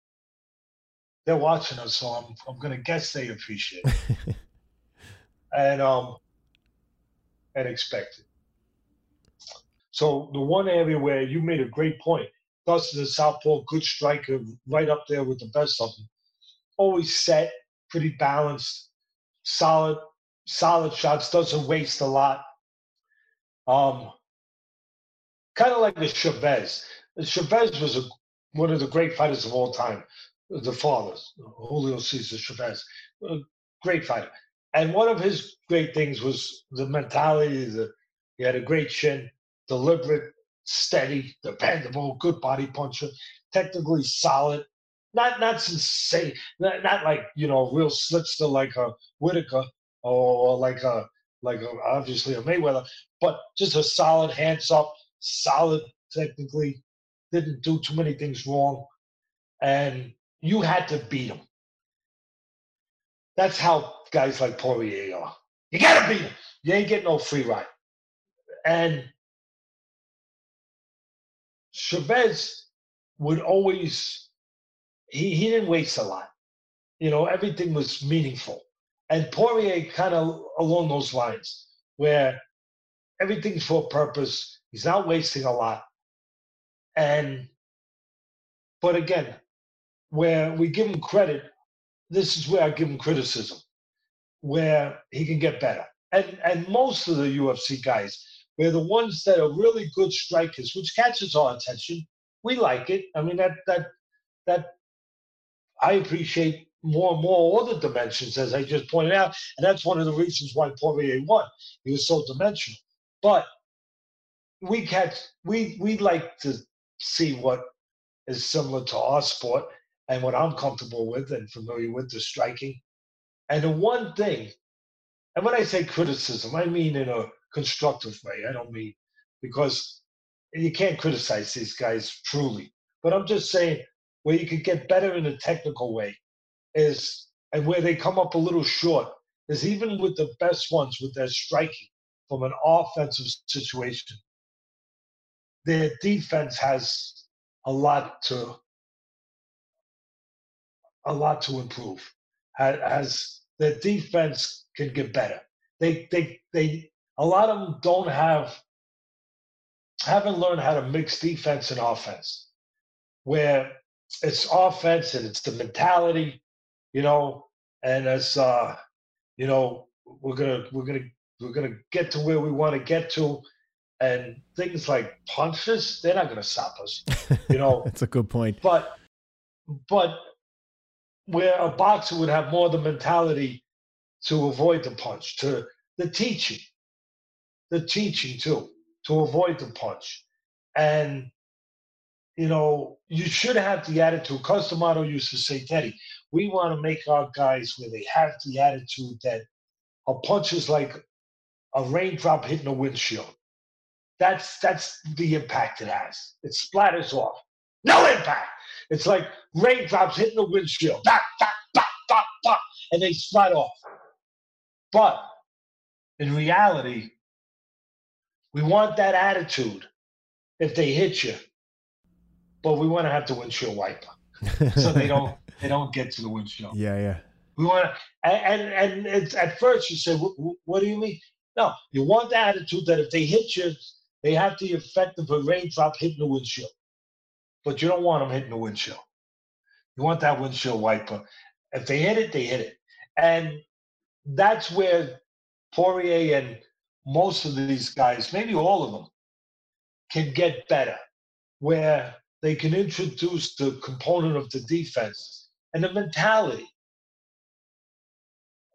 they're watching us, so I'm going to guess they appreciate it and expect it. So the one area where you made a great point, Dustin the southpaw, good striker, right up there with the best of them. Always set, pretty balanced, solid shots, doesn't waste a lot. Kind of like the Chavez. Chavez was one of the great fighters of all time, the father, Julio Cesar Chavez, a great fighter. And one of his great things was the mentality. He had a great chin. Deliberate, steady, dependable, good body puncher, technically solid, not insane, not like, you know, real slipster like a Whitaker or like a obviously a Mayweather, but just a solid, hands up, solid technically, didn't do too many things wrong, and you had to beat him. That's how guys like Poirier are. You gotta beat him. You ain't getting no free ride. And Chavez would always, he didn't waste a lot. You know, everything was meaningful. And Poirier kind of along those lines, where everything's for a purpose. He's not wasting a lot. But again, where we give him credit, this is where I give him criticism, where he can get better. And most of the UFC guys, they're the ones that are really good strikers, which catches our attention. We like it. I mean, that I appreciate more and more all the dimensions, as I just pointed out. And that's one of the reasons why Poirier won. He was so dimensional. But we like to see what is similar to our sport and what I'm comfortable with and familiar with, the striking. And the one thing, and when I say criticism, I mean in a constructive way. I don't mean, because you can't criticize these guys truly. But I'm just saying where you could get better in a technical way is, and where they come up a little short, is even with the best ones with their striking from an offensive situation, their defense has a lot to improve. As their defense can get better, they a lot of them haven't learned how to mix defense and offense, where it's offense and it's the mentality, you know, and it's you know, we're gonna get to where we want to get to, and things like punches, they're not gonna stop us, you know. That's a good point. But where a boxer would have more the mentality to avoid the punch, to the teaching too, to avoid the punch. And, you know, you should have the attitude. Cus D'Amato used to say, Teddy, we want to make our guys where they have the attitude that a punch is like a raindrop hitting a windshield. That's the impact it has. It splatters off. No impact. It's like raindrops hitting the windshield. Bah, bah, bah, bah, bah, and they splatter off. But in reality, we want that attitude if they hit you, but we want to have the windshield wiper so they don't get to the windshield. Yeah, yeah. We want to, and it's, at first you say, "What do you mean?" No, you want the attitude that if they hit you, they have the effect of a raindrop hitting the windshield, but you don't want them hitting the windshield. You want that windshield wiper. If they hit it, they hit it, and that's where Poirier and most of these guys, maybe all of them, can get better, where they can introduce the component of the defense and the mentality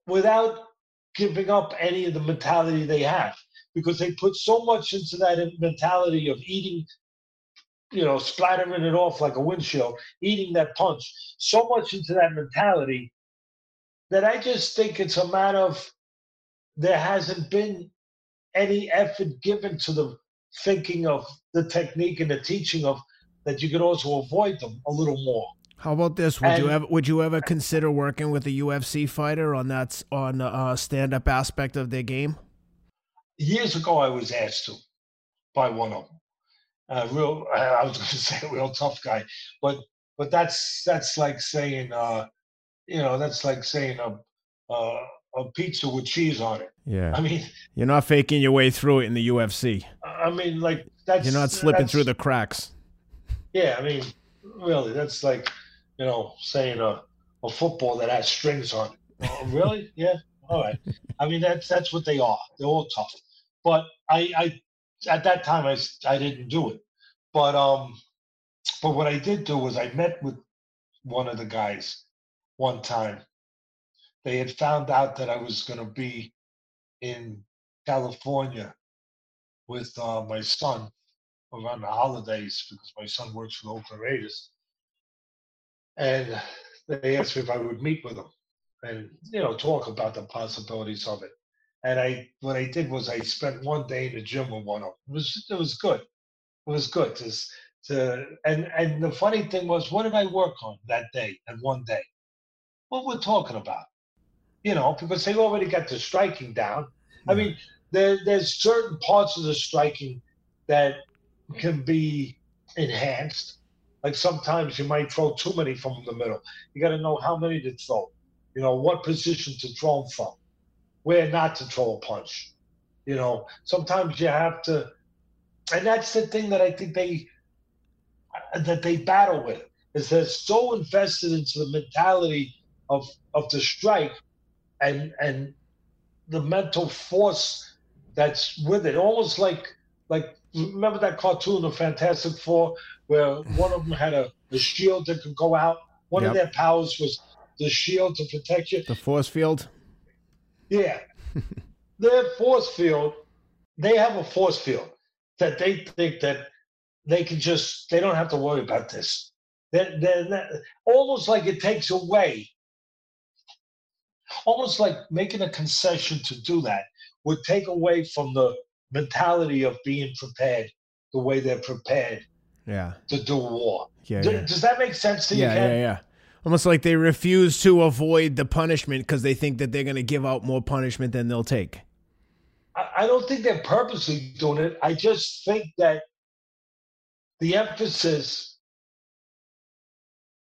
without giving up any of the mentality they have. because they put so much into that mentality of eating, you know, splattering it off like a windshield, eating that punch, so much into that mentality that I just think it's a matter of there hasn't been any effort given to the thinking of the technique and the teaching of that you could also avoid them a little more. How about this? Would you ever consider working with a UFC fighter on that stand-up aspect of their game? Years ago, I was asked to by one of them. I was going to say a real tough guy, but that's like saying you know, that's like saying a pizza with cheese on it. Yeah. I mean, you're not faking your way through it in the UFC. I mean, like that's you're not slipping through the cracks. Yeah, I mean, really, that's like, you know, saying a football that has strings on it. Really? Yeah. All right. I mean, that's what they are. They're all tough. But I at that time I didn't do it. But what I did do was I met with one of the guys one time. They had found out that I was going to be in California with my son around the holidays because my son works for the Oakland Raiders. And they asked me if I would meet with them and, you know, talk about the possibilities of it. And what I did was I spent one day in the gym with one of them. It was good. It was good. And the funny thing was, what did I work on that day and one day? What we're talking about. You know, because they already got the striking down. I mean, there's certain parts of the striking that can be enhanced. Like sometimes you might throw too many from the middle. You got to know how many to throw. You know, what position to throw them from. Where not to throw a punch. You know, sometimes you have to. And that's the thing that I think they battle with. Is they're so invested into the mentality of the strike. And the mental force that's with it, almost like remember that cartoon, The Fantastic Four, where one of them had a shield that could go out. One of their powers was the shield to protect you. The force field? Yeah. Their force field, they have a force field that they think that they can just, they don't have to worry about this. They're almost like it takes away. Almost like making a concession to do that would take away from the mentality of being prepared the way they're prepared to do war. Does that make sense to you, Ken? Yeah. Almost like they refuse to avoid the punishment because they think that they're going to give out more punishment than they'll take. I don't think they're purposely doing it. I just think that the emphasis,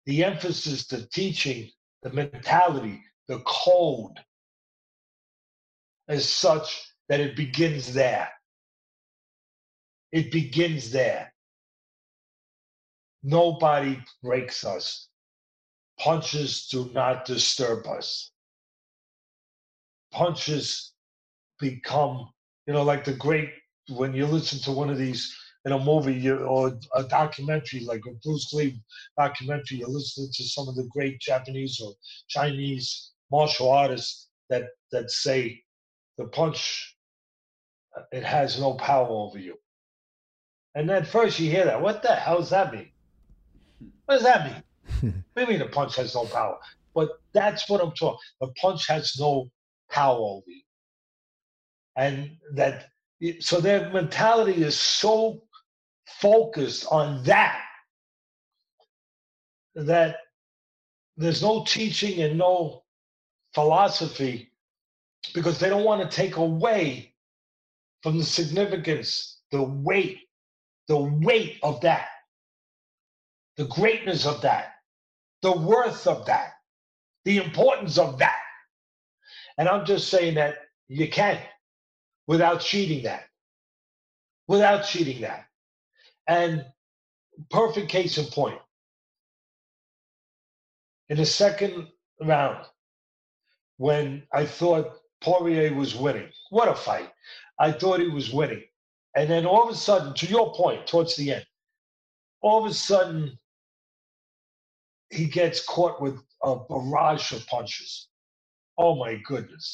the teaching, the mentality, the code is such that it begins there. It begins there. Nobody breaks us. Punches do not disturb us. Punches become, you know, like the great, when you listen to one of these in a movie or a documentary, like a Bruce Lee documentary, you're listening to some of the great Japanese or Chinese martial artists that say the punch, it has no power over you. And at first you hear that, what the hell does that mean? What does that mean? What do you mean the punch has no power? But that's what I'm talking. The punch has no power over you. And that, so their mentality is so focused on that there's no teaching and no philosophy, because they don't want to take away from the significance, the weight of that, the greatness of that, the worth of that, the importance of that. And I'm just saying that you can, without cheating that. And perfect case in point. In the second round, when I thought Poirier was winning. What a fight. I thought he was winning. And then all of a sudden, to your point, towards the end, all of a sudden, he gets caught with a barrage of punches. Oh, my goodness.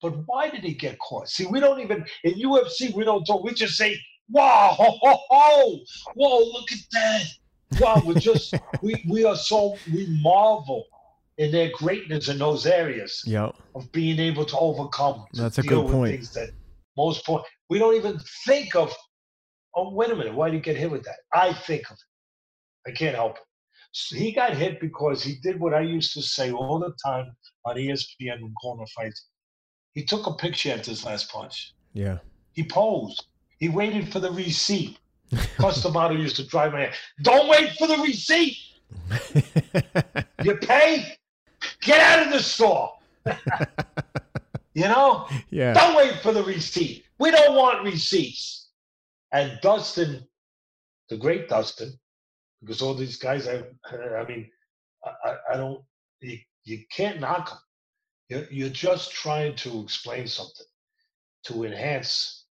But why did he get caught? See, we don't even, in UFC, we don't talk. We just say, wow, ho, ho, ho. Whoa, look at that. Wow, we're just, we are so, we marvel in their greatness in those areas of being able to overcome. That's a good point. Things that most point, we don't even think of, oh, wait a minute, why did he get hit with that? I think of it. I can't help it. So he got hit because he did what I used to say all the time on ESPN and corner fights. He took a picture at his last punch. Yeah. He posed. He waited for the receipt. Cus D'Amato used to drive my head. Don't wait for the receipt. You pay? Get out of the store. You know? Yeah. Don't wait for the receipt. We don't want receipts. And Dustin, the great Dustin, because all these guys, I mean, I don't, you can't knock them. You're just trying to explain something, to enhance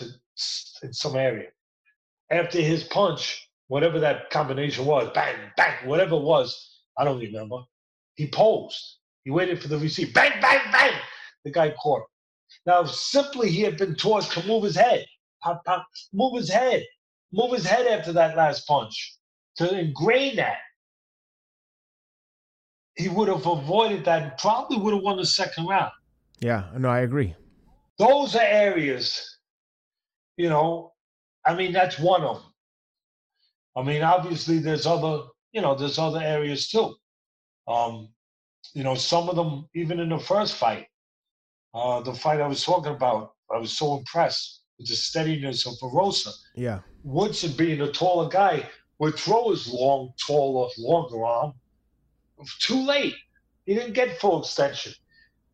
in some area. After his punch, whatever that combination was, bang, bang, whatever it was, I don't remember, he posed. He waited for the receipt. Bang, bang, bang. The guy caught him. Now, simply he had been taught to move his head. Pop, pop, move his head. Move his head after that last punch. To ingrain that. He would have avoided that and probably would have won the second round. Yeah, no, I agree. Those are areas, you know, I mean, that's one of them. I mean, obviously there's other, you know, there's other areas too. You know, some of them, even in the first fight, the fight I was talking about, I was so impressed with the steadiness of Erosa. Yeah. Woodson being a taller guy would throw his long, taller, longer arm. Too late. He didn't get full extension.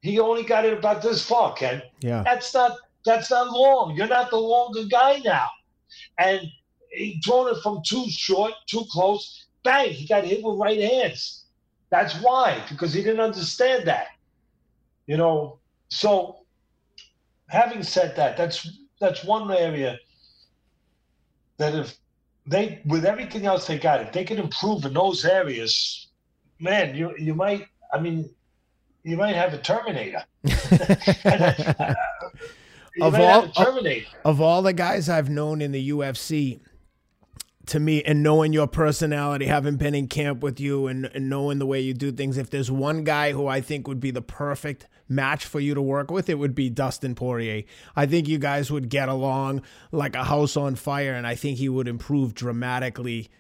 He only got it about this far, Ken. Yeah. That's not long. You're not the longer guy now. And he thrown it from too short, too close. Bang, he got hit with right hands. That's why, because he didn't understand that. You know, so having said that, that's one area that if they, with everything else they got, if they can improve in those areas, man, you might, I mean, you might have a Terminator. Of all the guys I've known in the UFC, to me, and knowing your personality, having been in camp with you and knowing the way you do things, if there's one guy who I think would be the perfect match for you to work with, it would be Dustin Poirier. I think you guys would get along like a house on fire, and I think he would improve dramatically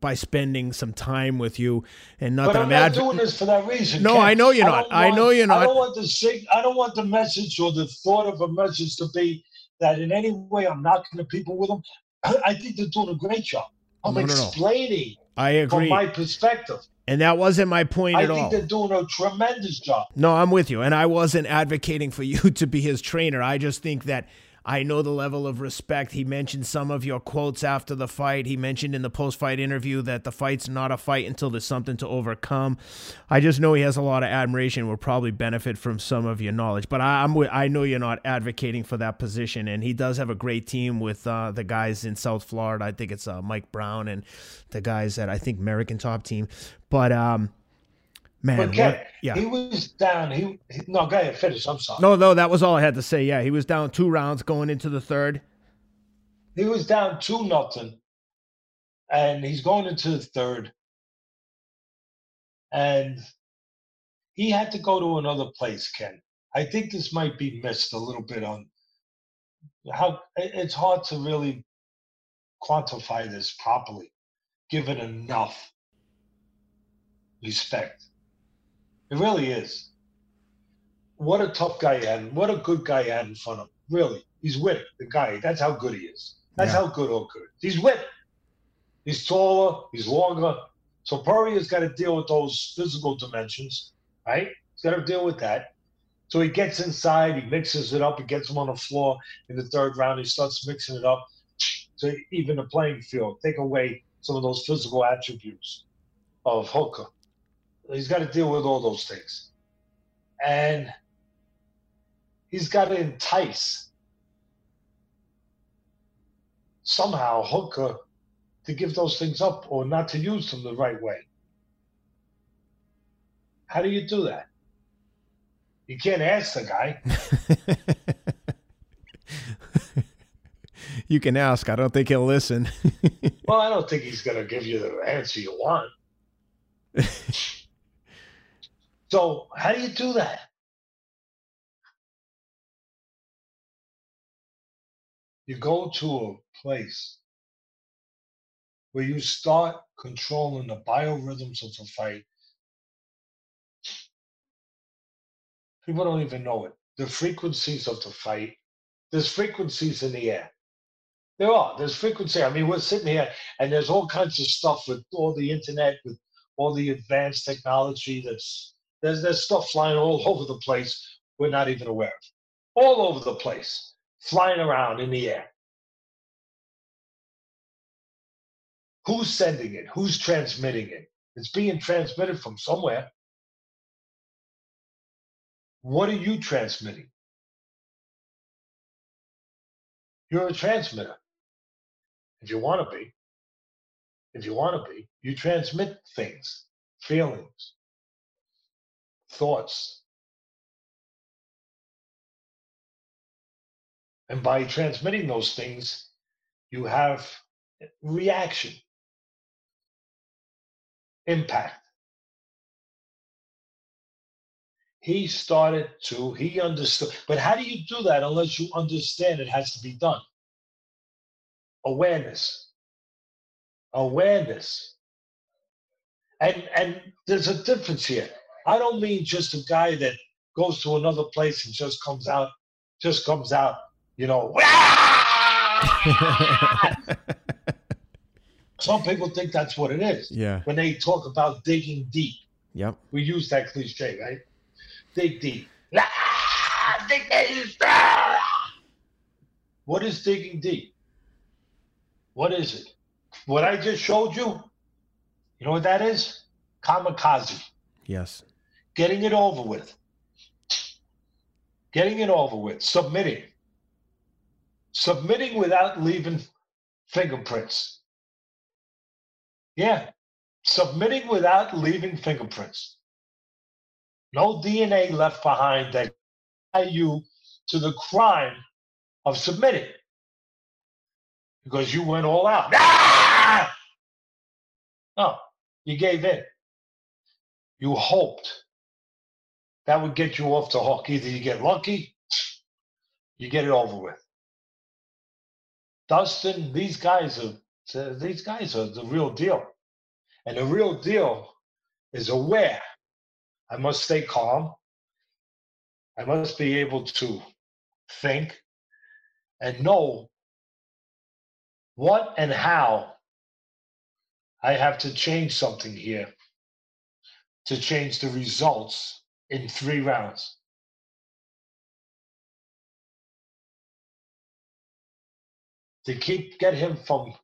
by spending some time with you. And not but that I'm not doing this for that reason. No, Ken. I know you're not. I know you're not. I don't want the message or the thought of a message to be that in any way I'm knocking the people with them. I think they're doing a great job. I'm explaining. I agree. From my perspective. And that wasn't my point at all. I think they're doing a tremendous job. No, I'm with you. And I wasn't advocating for you to be his trainer. I just think that I know the level of respect. He mentioned some of your quotes after the fight. He mentioned in the post-fight interview that the fight's not a fight until there's something to overcome. I just know he has a lot of admiration. Will probably benefit from some of your knowledge. But I know you're not advocating for that position. And he does have a great team with the guys in South Florida. I think it's Mike Brown and the guys at, I think, American Top Team. But he was down. No, go ahead, finish. I'm sorry. No, that was all I had to say. Yeah, he was down 2 rounds going into the third. He was down 2-0, and he's going into the third. And he had to go to another place, Ken. I think this might be missed a little bit on how it's hard to really quantify this properly, given enough respect. It really is. What a tough guy he had. What a good guy he had in front of him. Really. He's with it, the guy. That's how good he is. That's how good Hooker is. He's with it. He's taller. He's longer. So Poirier's got to deal with those physical dimensions, right? He's got to deal with that. So he gets inside. He mixes it up. He gets him on the floor. In the third round, he starts mixing it up to even the playing field. Take away some of those physical attributes of Hooker. He's got to deal with all those things. And he's got to entice somehow Hooker to give those things up or not to use them the right way. How do you do that? You can't ask the guy. You can ask. I don't think he'll listen. Well, I don't think he's going to give you the answer you want. So how do you do that? You go to a place where you start controlling the biorhythms of the fight. People don't even know it. The frequencies of the fight. There's frequencies in the air. There are. There's frequency. I mean, we're sitting here, and there's all kinds of stuff with all the internet, with all the advanced technology. There's stuff flying all over the place we're not even aware of. All over the place, flying around in the air. Who's sending it? Who's transmitting it? It's being transmitted from somewhere. What are you transmitting? You're a transmitter. If you want to be, you transmit things, feelings, thoughts. And by transmitting those things, you have reaction, impact. He started to, he understood. But how do you do that unless you understand it has to be done? Awareness. Awareness. And there's a difference here. I don't mean just a guy that goes to another place and just comes out, you know. Some people think that's what it is. Yeah. When they talk about digging deep. Yep. We use that cliche, right? Dig deep. What is digging deep? What is it? What I just showed you, you know what that is? Kamikaze. Yes. Getting it over with. Getting it over with. Submitting. Submitting without leaving fingerprints. Yeah. Submitting without leaving fingerprints. No DNA left behind that tie you to the crime of submitting because you went all out. Ah! No, you gave in. You hoped that would get you off the hook. Either you get lucky, you get it over with. Dustin, these guys are the real deal, and the real deal is aware. I must stay calm. I must be able to think and know what and how I have to change something here to change the results in 3 rounds. To get him from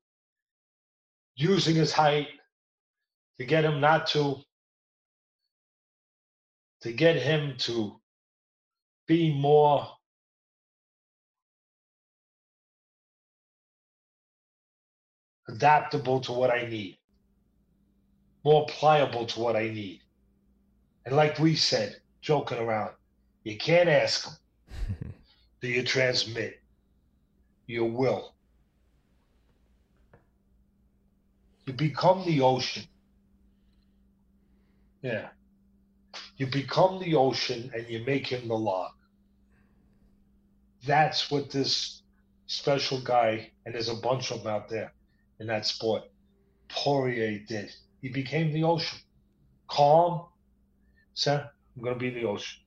using his height, to get him not to. To get him to be more adaptable to what I need, more pliable to what I need. And like we said, joking around, you can't ask him. Do you transmit your will? You become the ocean. Yeah. You become the ocean and you make him the log. That's what this special guy, and there's a bunch of them out there in that sport, Poirier did. He became the ocean. Calm. Sir, I'm going to be the ocean.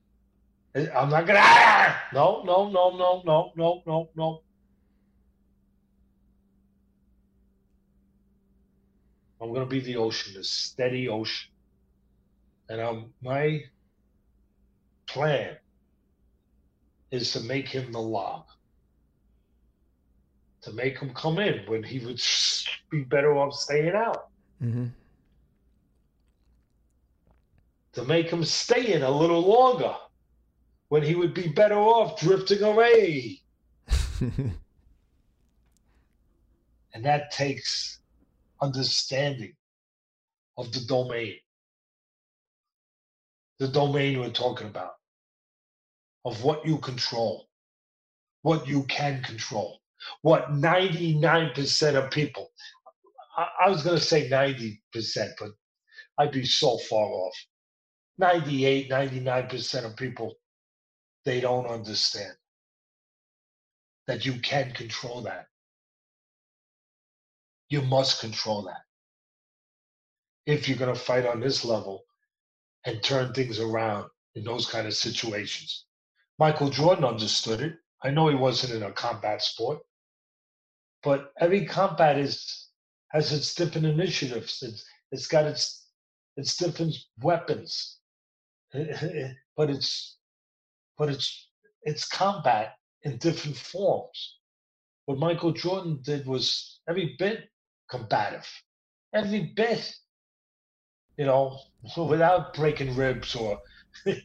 I'm not going to... Ah! No. I'm going to be the ocean, the steady ocean. And my plan is to make him the log, to make him come in when he would be better off staying out, to make him stay in a little longer when he would be better off drifting away. And that takes understanding of the domain. The domain we're talking about. of what you control, what you can control, what 99% of people, I was going to say 90%, but I'd be so far off. 98, 99% of people, they don't understand that you can control that. You must control that. If you're going to fight on this level and turn things around in those kind of situations. Michael Jordan understood it. I know he wasn't in a combat sport, but every combat has its different initiatives. It's got its different weapons, but it's combat in different forms. What Michael Jordan did was every bit combative, every bit, you know, without breaking ribs or, you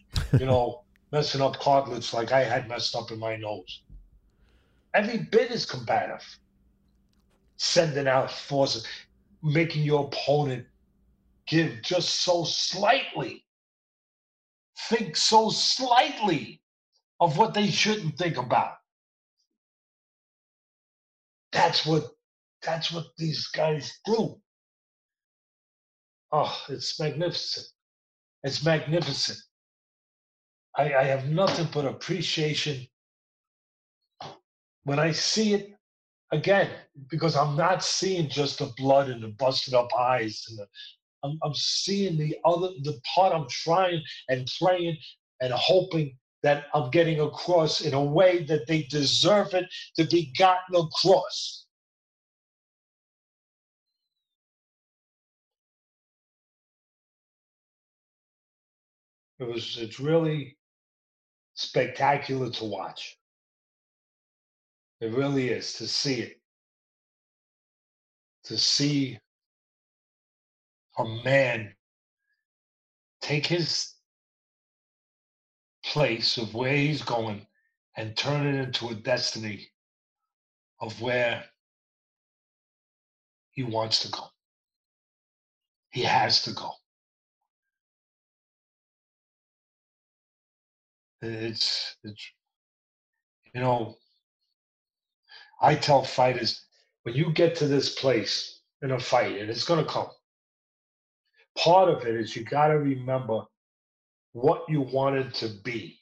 know, messing up cartilage like I had messed up in my nose. Every bit is combative. Sending out forces, making your opponent give just so slightly, think so slightly of what they shouldn't think about. That's what these guys do. Oh, it's magnificent. It's magnificent. I have nothing but appreciation when I see it again, because I'm not seeing just the blood and the busted up eyes. And I'm seeing the part I'm trying and praying and hoping that I'm getting across in a way that they deserve it to be gotten across. It's really spectacular to watch. It really is, to see it. To see a man take his place of where he's going and turn it into a destiny of where he wants to go. He has to go. It's, you know, I tell fighters, when you get to this place in a fight, and it's going to come, part of it is you got to remember what you wanted to be.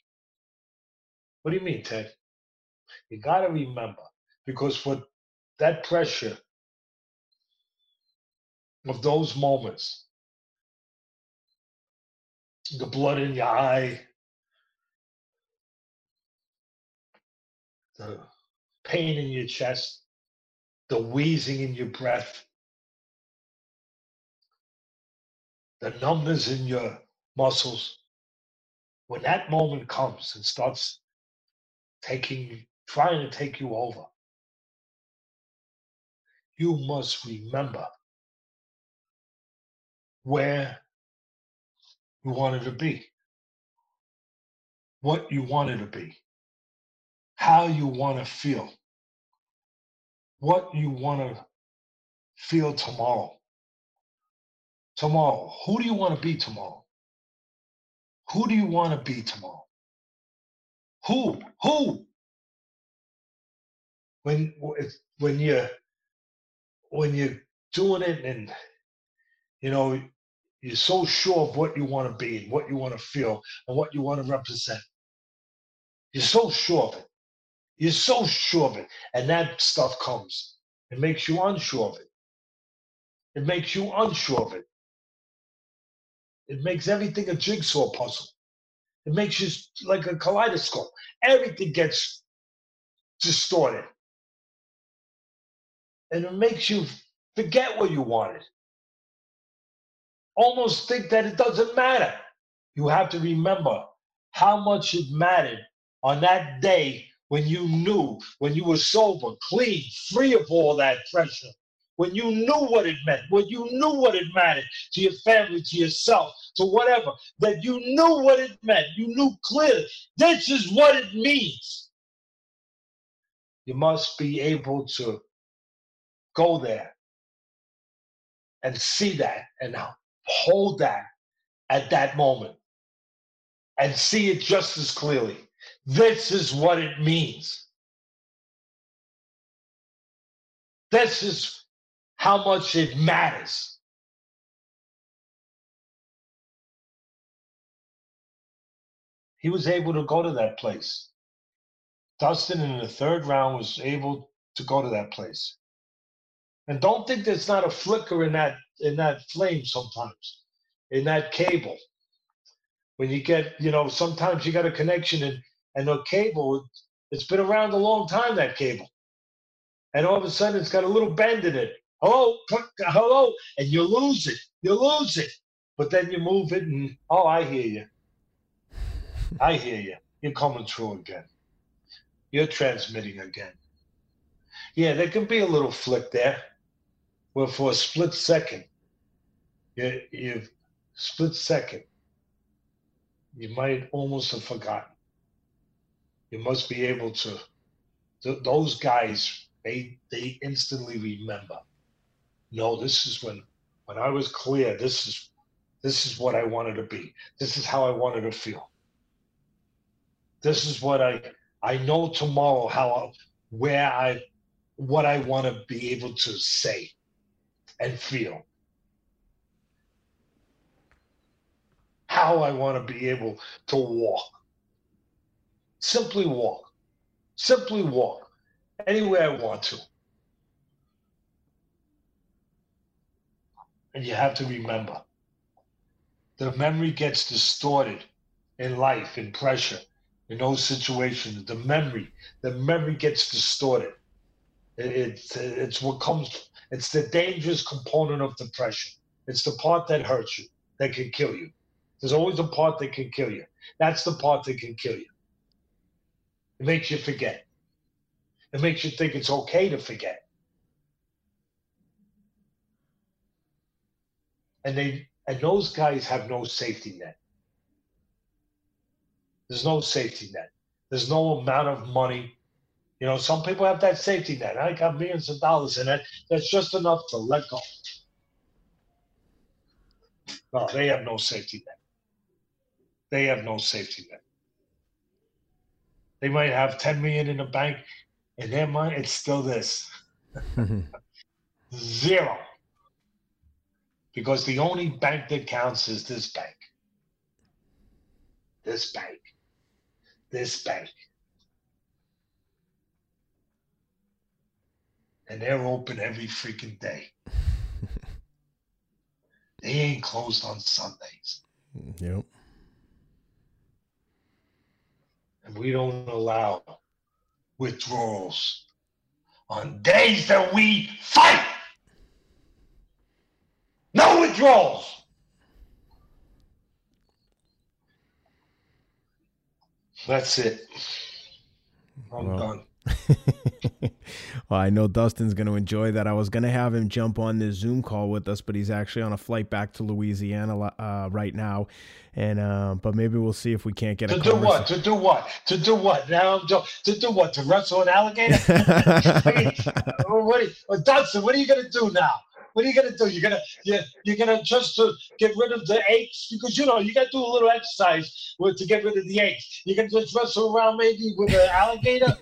What do you mean, Ted? You got to remember, because for that pressure of those moments, the blood in your eye, the pain in your chest, the wheezing in your breath, the numbness in your muscles, when that moment comes and starts trying to take you over, you must remember where you wanted to be, what you wanted to be, how you want to feel, what you want to feel tomorrow. Tomorrow, who do you want to be tomorrow? Who do you want to be tomorrow? Who? When you're doing it and, you know, you're so sure of what you want to be and what you want to feel and what you want to represent. You're so sure of it. You're so sure of it, and that stuff comes. It makes you unsure of it. It makes you unsure of it. It makes everything a jigsaw puzzle. It makes you like a kaleidoscope. Everything gets distorted. And it makes you forget what you wanted. Almost think that it doesn't matter. You have to remember how much it mattered on that day when you knew, when you were sober, clean, free of all that pressure, when you knew what it meant, when you knew what it mattered to your family, to yourself, to whatever, that you knew what it meant, you knew clearly, this is what it means. You must be able to go there and see that and hold that at that moment and see it just as clearly. This is what it means. This is how much it matters. He was able to go to that place. Dustin, in the third round, was able to go to that place. And don't think there's not a flicker in that flame sometimes, in that cable. When you get, you know, sometimes you got a connection and a cable, it's been around a long time, that cable. And all of a sudden, it's got a little bend in it. Hello, hello, and you lose it. You lose it. But then you move it and, oh, I hear you. I hear you. You're coming through again. You're transmitting again. Yeah, there can be a little flick there where for a split second, you might almost have forgotten. You must be able to, those guys, they instantly remember. No, this is when I was clear, this is what I wanted to be. This is how I wanted to feel. This is what I know tomorrow, what I want to be able to say and feel. How I want to be able to walk. Simply walk. Simply walk. Anywhere I want to. And you have to remember. The memory gets distorted in life, in pressure, in those situations. The memory gets distorted. It's what comes, it's the dangerous component of depression. It's the part that hurts you, that can kill you. There's always a part that can kill you. That's the part that can kill you. It makes you forget. It makes you think it's okay to forget. And those guys have no safety net. There's no safety net. There's no amount of money. You know, some people have that safety net. I got millions of dollars in it. That's just enough to let go. No, they have no safety net. They have no safety net. They might have $10 million in the bank. In their mind, it's still this. Zero. Because the only bank that counts is this bank. This bank. This bank. And they're open every freaking day. They ain't closed on Sundays. Yep. And we don't allow withdrawals on days that we fight. No withdrawals. That's it. I'm done. Well, I know Dustin's going to enjoy that. I was going to have him jump on this Zoom call with us, but he's actually on a flight back to Louisiana right now. And but maybe we'll see if we can't get to do what? Now I'm to do what? To wrestle an alligator? Dustin, what are you going to do now? What are you going to do? You're gonna just to get rid of the aches? Because, you know, you got to do a little exercise to get rid of the aches. You can just wrestle around maybe with an alligator?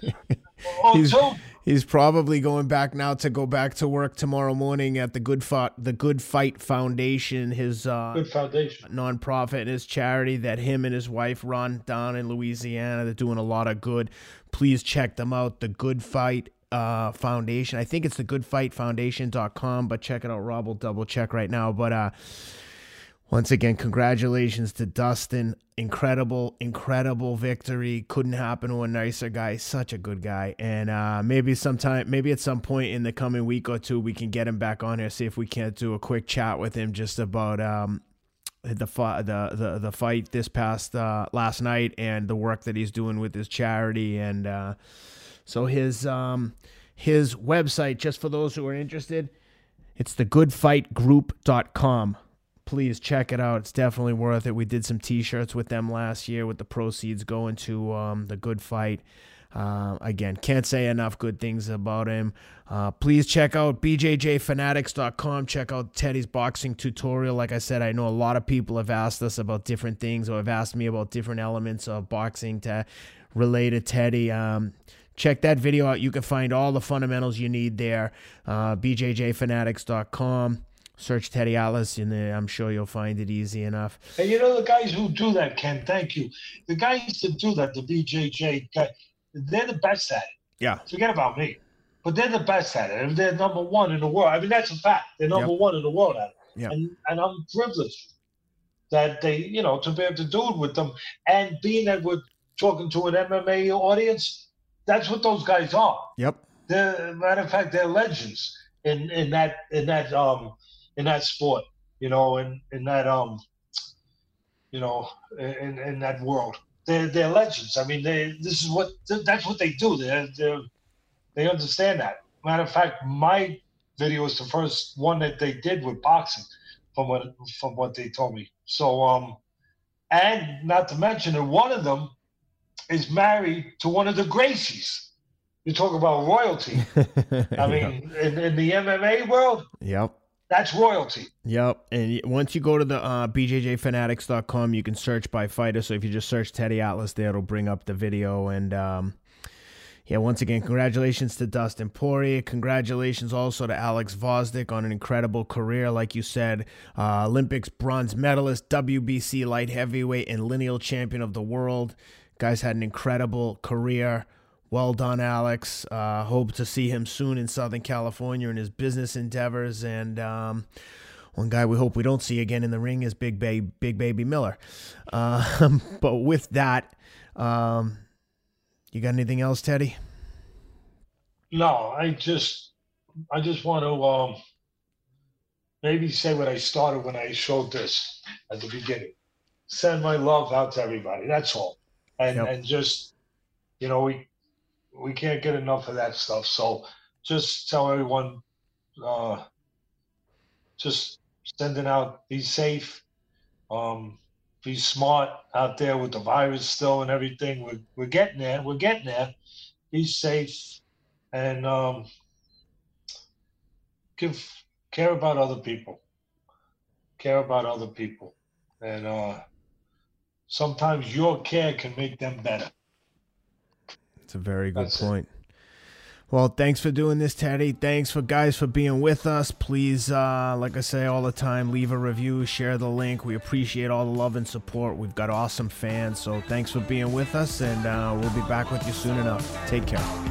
He's probably going back now to go back to work tomorrow morning at the Good Fight Foundation, his nonprofit and his charity that him and his wife run down in Louisiana. They're doing a lot of good. Please check them out, the Good Fight Foundation. I think it's the goodfightfoundation.com, but check it out. Rob will double check right now. But once again, congratulations to Dustin. Incredible, incredible victory. Couldn't happen to a nicer guy. Such a good guy. And maybe at some point in the coming week or two, we can get him back on here, see if we can't do a quick chat with him just about the fight this past last night and the work that he's doing with his charity. And so his website, just for those who are interested, it's thegoodfightgroup.com. Please check it out. It's definitely worth it. We did some T-shirts with them last year with the proceeds going to the Good Fight. Again, can't say enough good things about him. Please check out bjjfanatics.com. Check out Teddy's boxing tutorial. Like I said, I know a lot of people have asked us about different things or have asked me about different elements of boxing to relay to Teddy. Check that video out. You can find all the fundamentals you need there. BJJFanatics.com. Search Teddy Atlas, and I'm sure you'll find it easy enough. And you know the guys who do that, Ken, thank you. The guys that do that, the BJJ guy, they're the best at it. Yeah. Forget about me. But they're the best at it. And they're number one in the world. I mean, that's a fact. They're number one in the world at it. Yep. And I'm privileged that they, you know, to be able to do it with them. And being that we're talking to an MMA audience, that's what those guys are. Yep. They're, matter of fact, they're legends in that sport, you know, in that world. They're legends. I mean, that's what they do. They understand that. Matter of fact, my video is the first one that they did with boxing, from what they told me. So, and not to mention that one of them is married to one of the Gracies. You talk about royalty. I mean, in the MMA world. Yep. That's royalty. Yep. And once you go to the BJJFanatics.com, you can search by fighter. So if you just search Teddy Atlas there, it'll bring up the video. And yeah, once again, congratulations to Dustin Poirier. Congratulations also to Alex Gvozdyk on an incredible career. Like you said, Olympics bronze medalist, WBC light heavyweight, and lineal champion of the world. Guys had an incredible career. Well done, Alex. Hope to see him soon in Southern California in his business endeavors. And one guy we hope we don't see again in the ring is Big Baby Miller. But with that, you got anything else, Teddy? No, I just want to maybe say what I started when I showed this at the beginning. Send my love out to everybody. That's all. And just, you know, we can't get enough of that stuff. So just tell everyone, just sending out, be safe, be smart out there with the virus still and everything. We're getting there. We're getting there. Be safe and care about other people. Care about other people. And sometimes your care can make them better. That's a very good point. Well, thanks for doing this, Teddy. Thanks for guys for being with us. Please, like I say all the time, leave a review, share the link. We appreciate all the love and support. We've got awesome fans, so thanks for being with us, and we'll be back with you soon enough. Take care.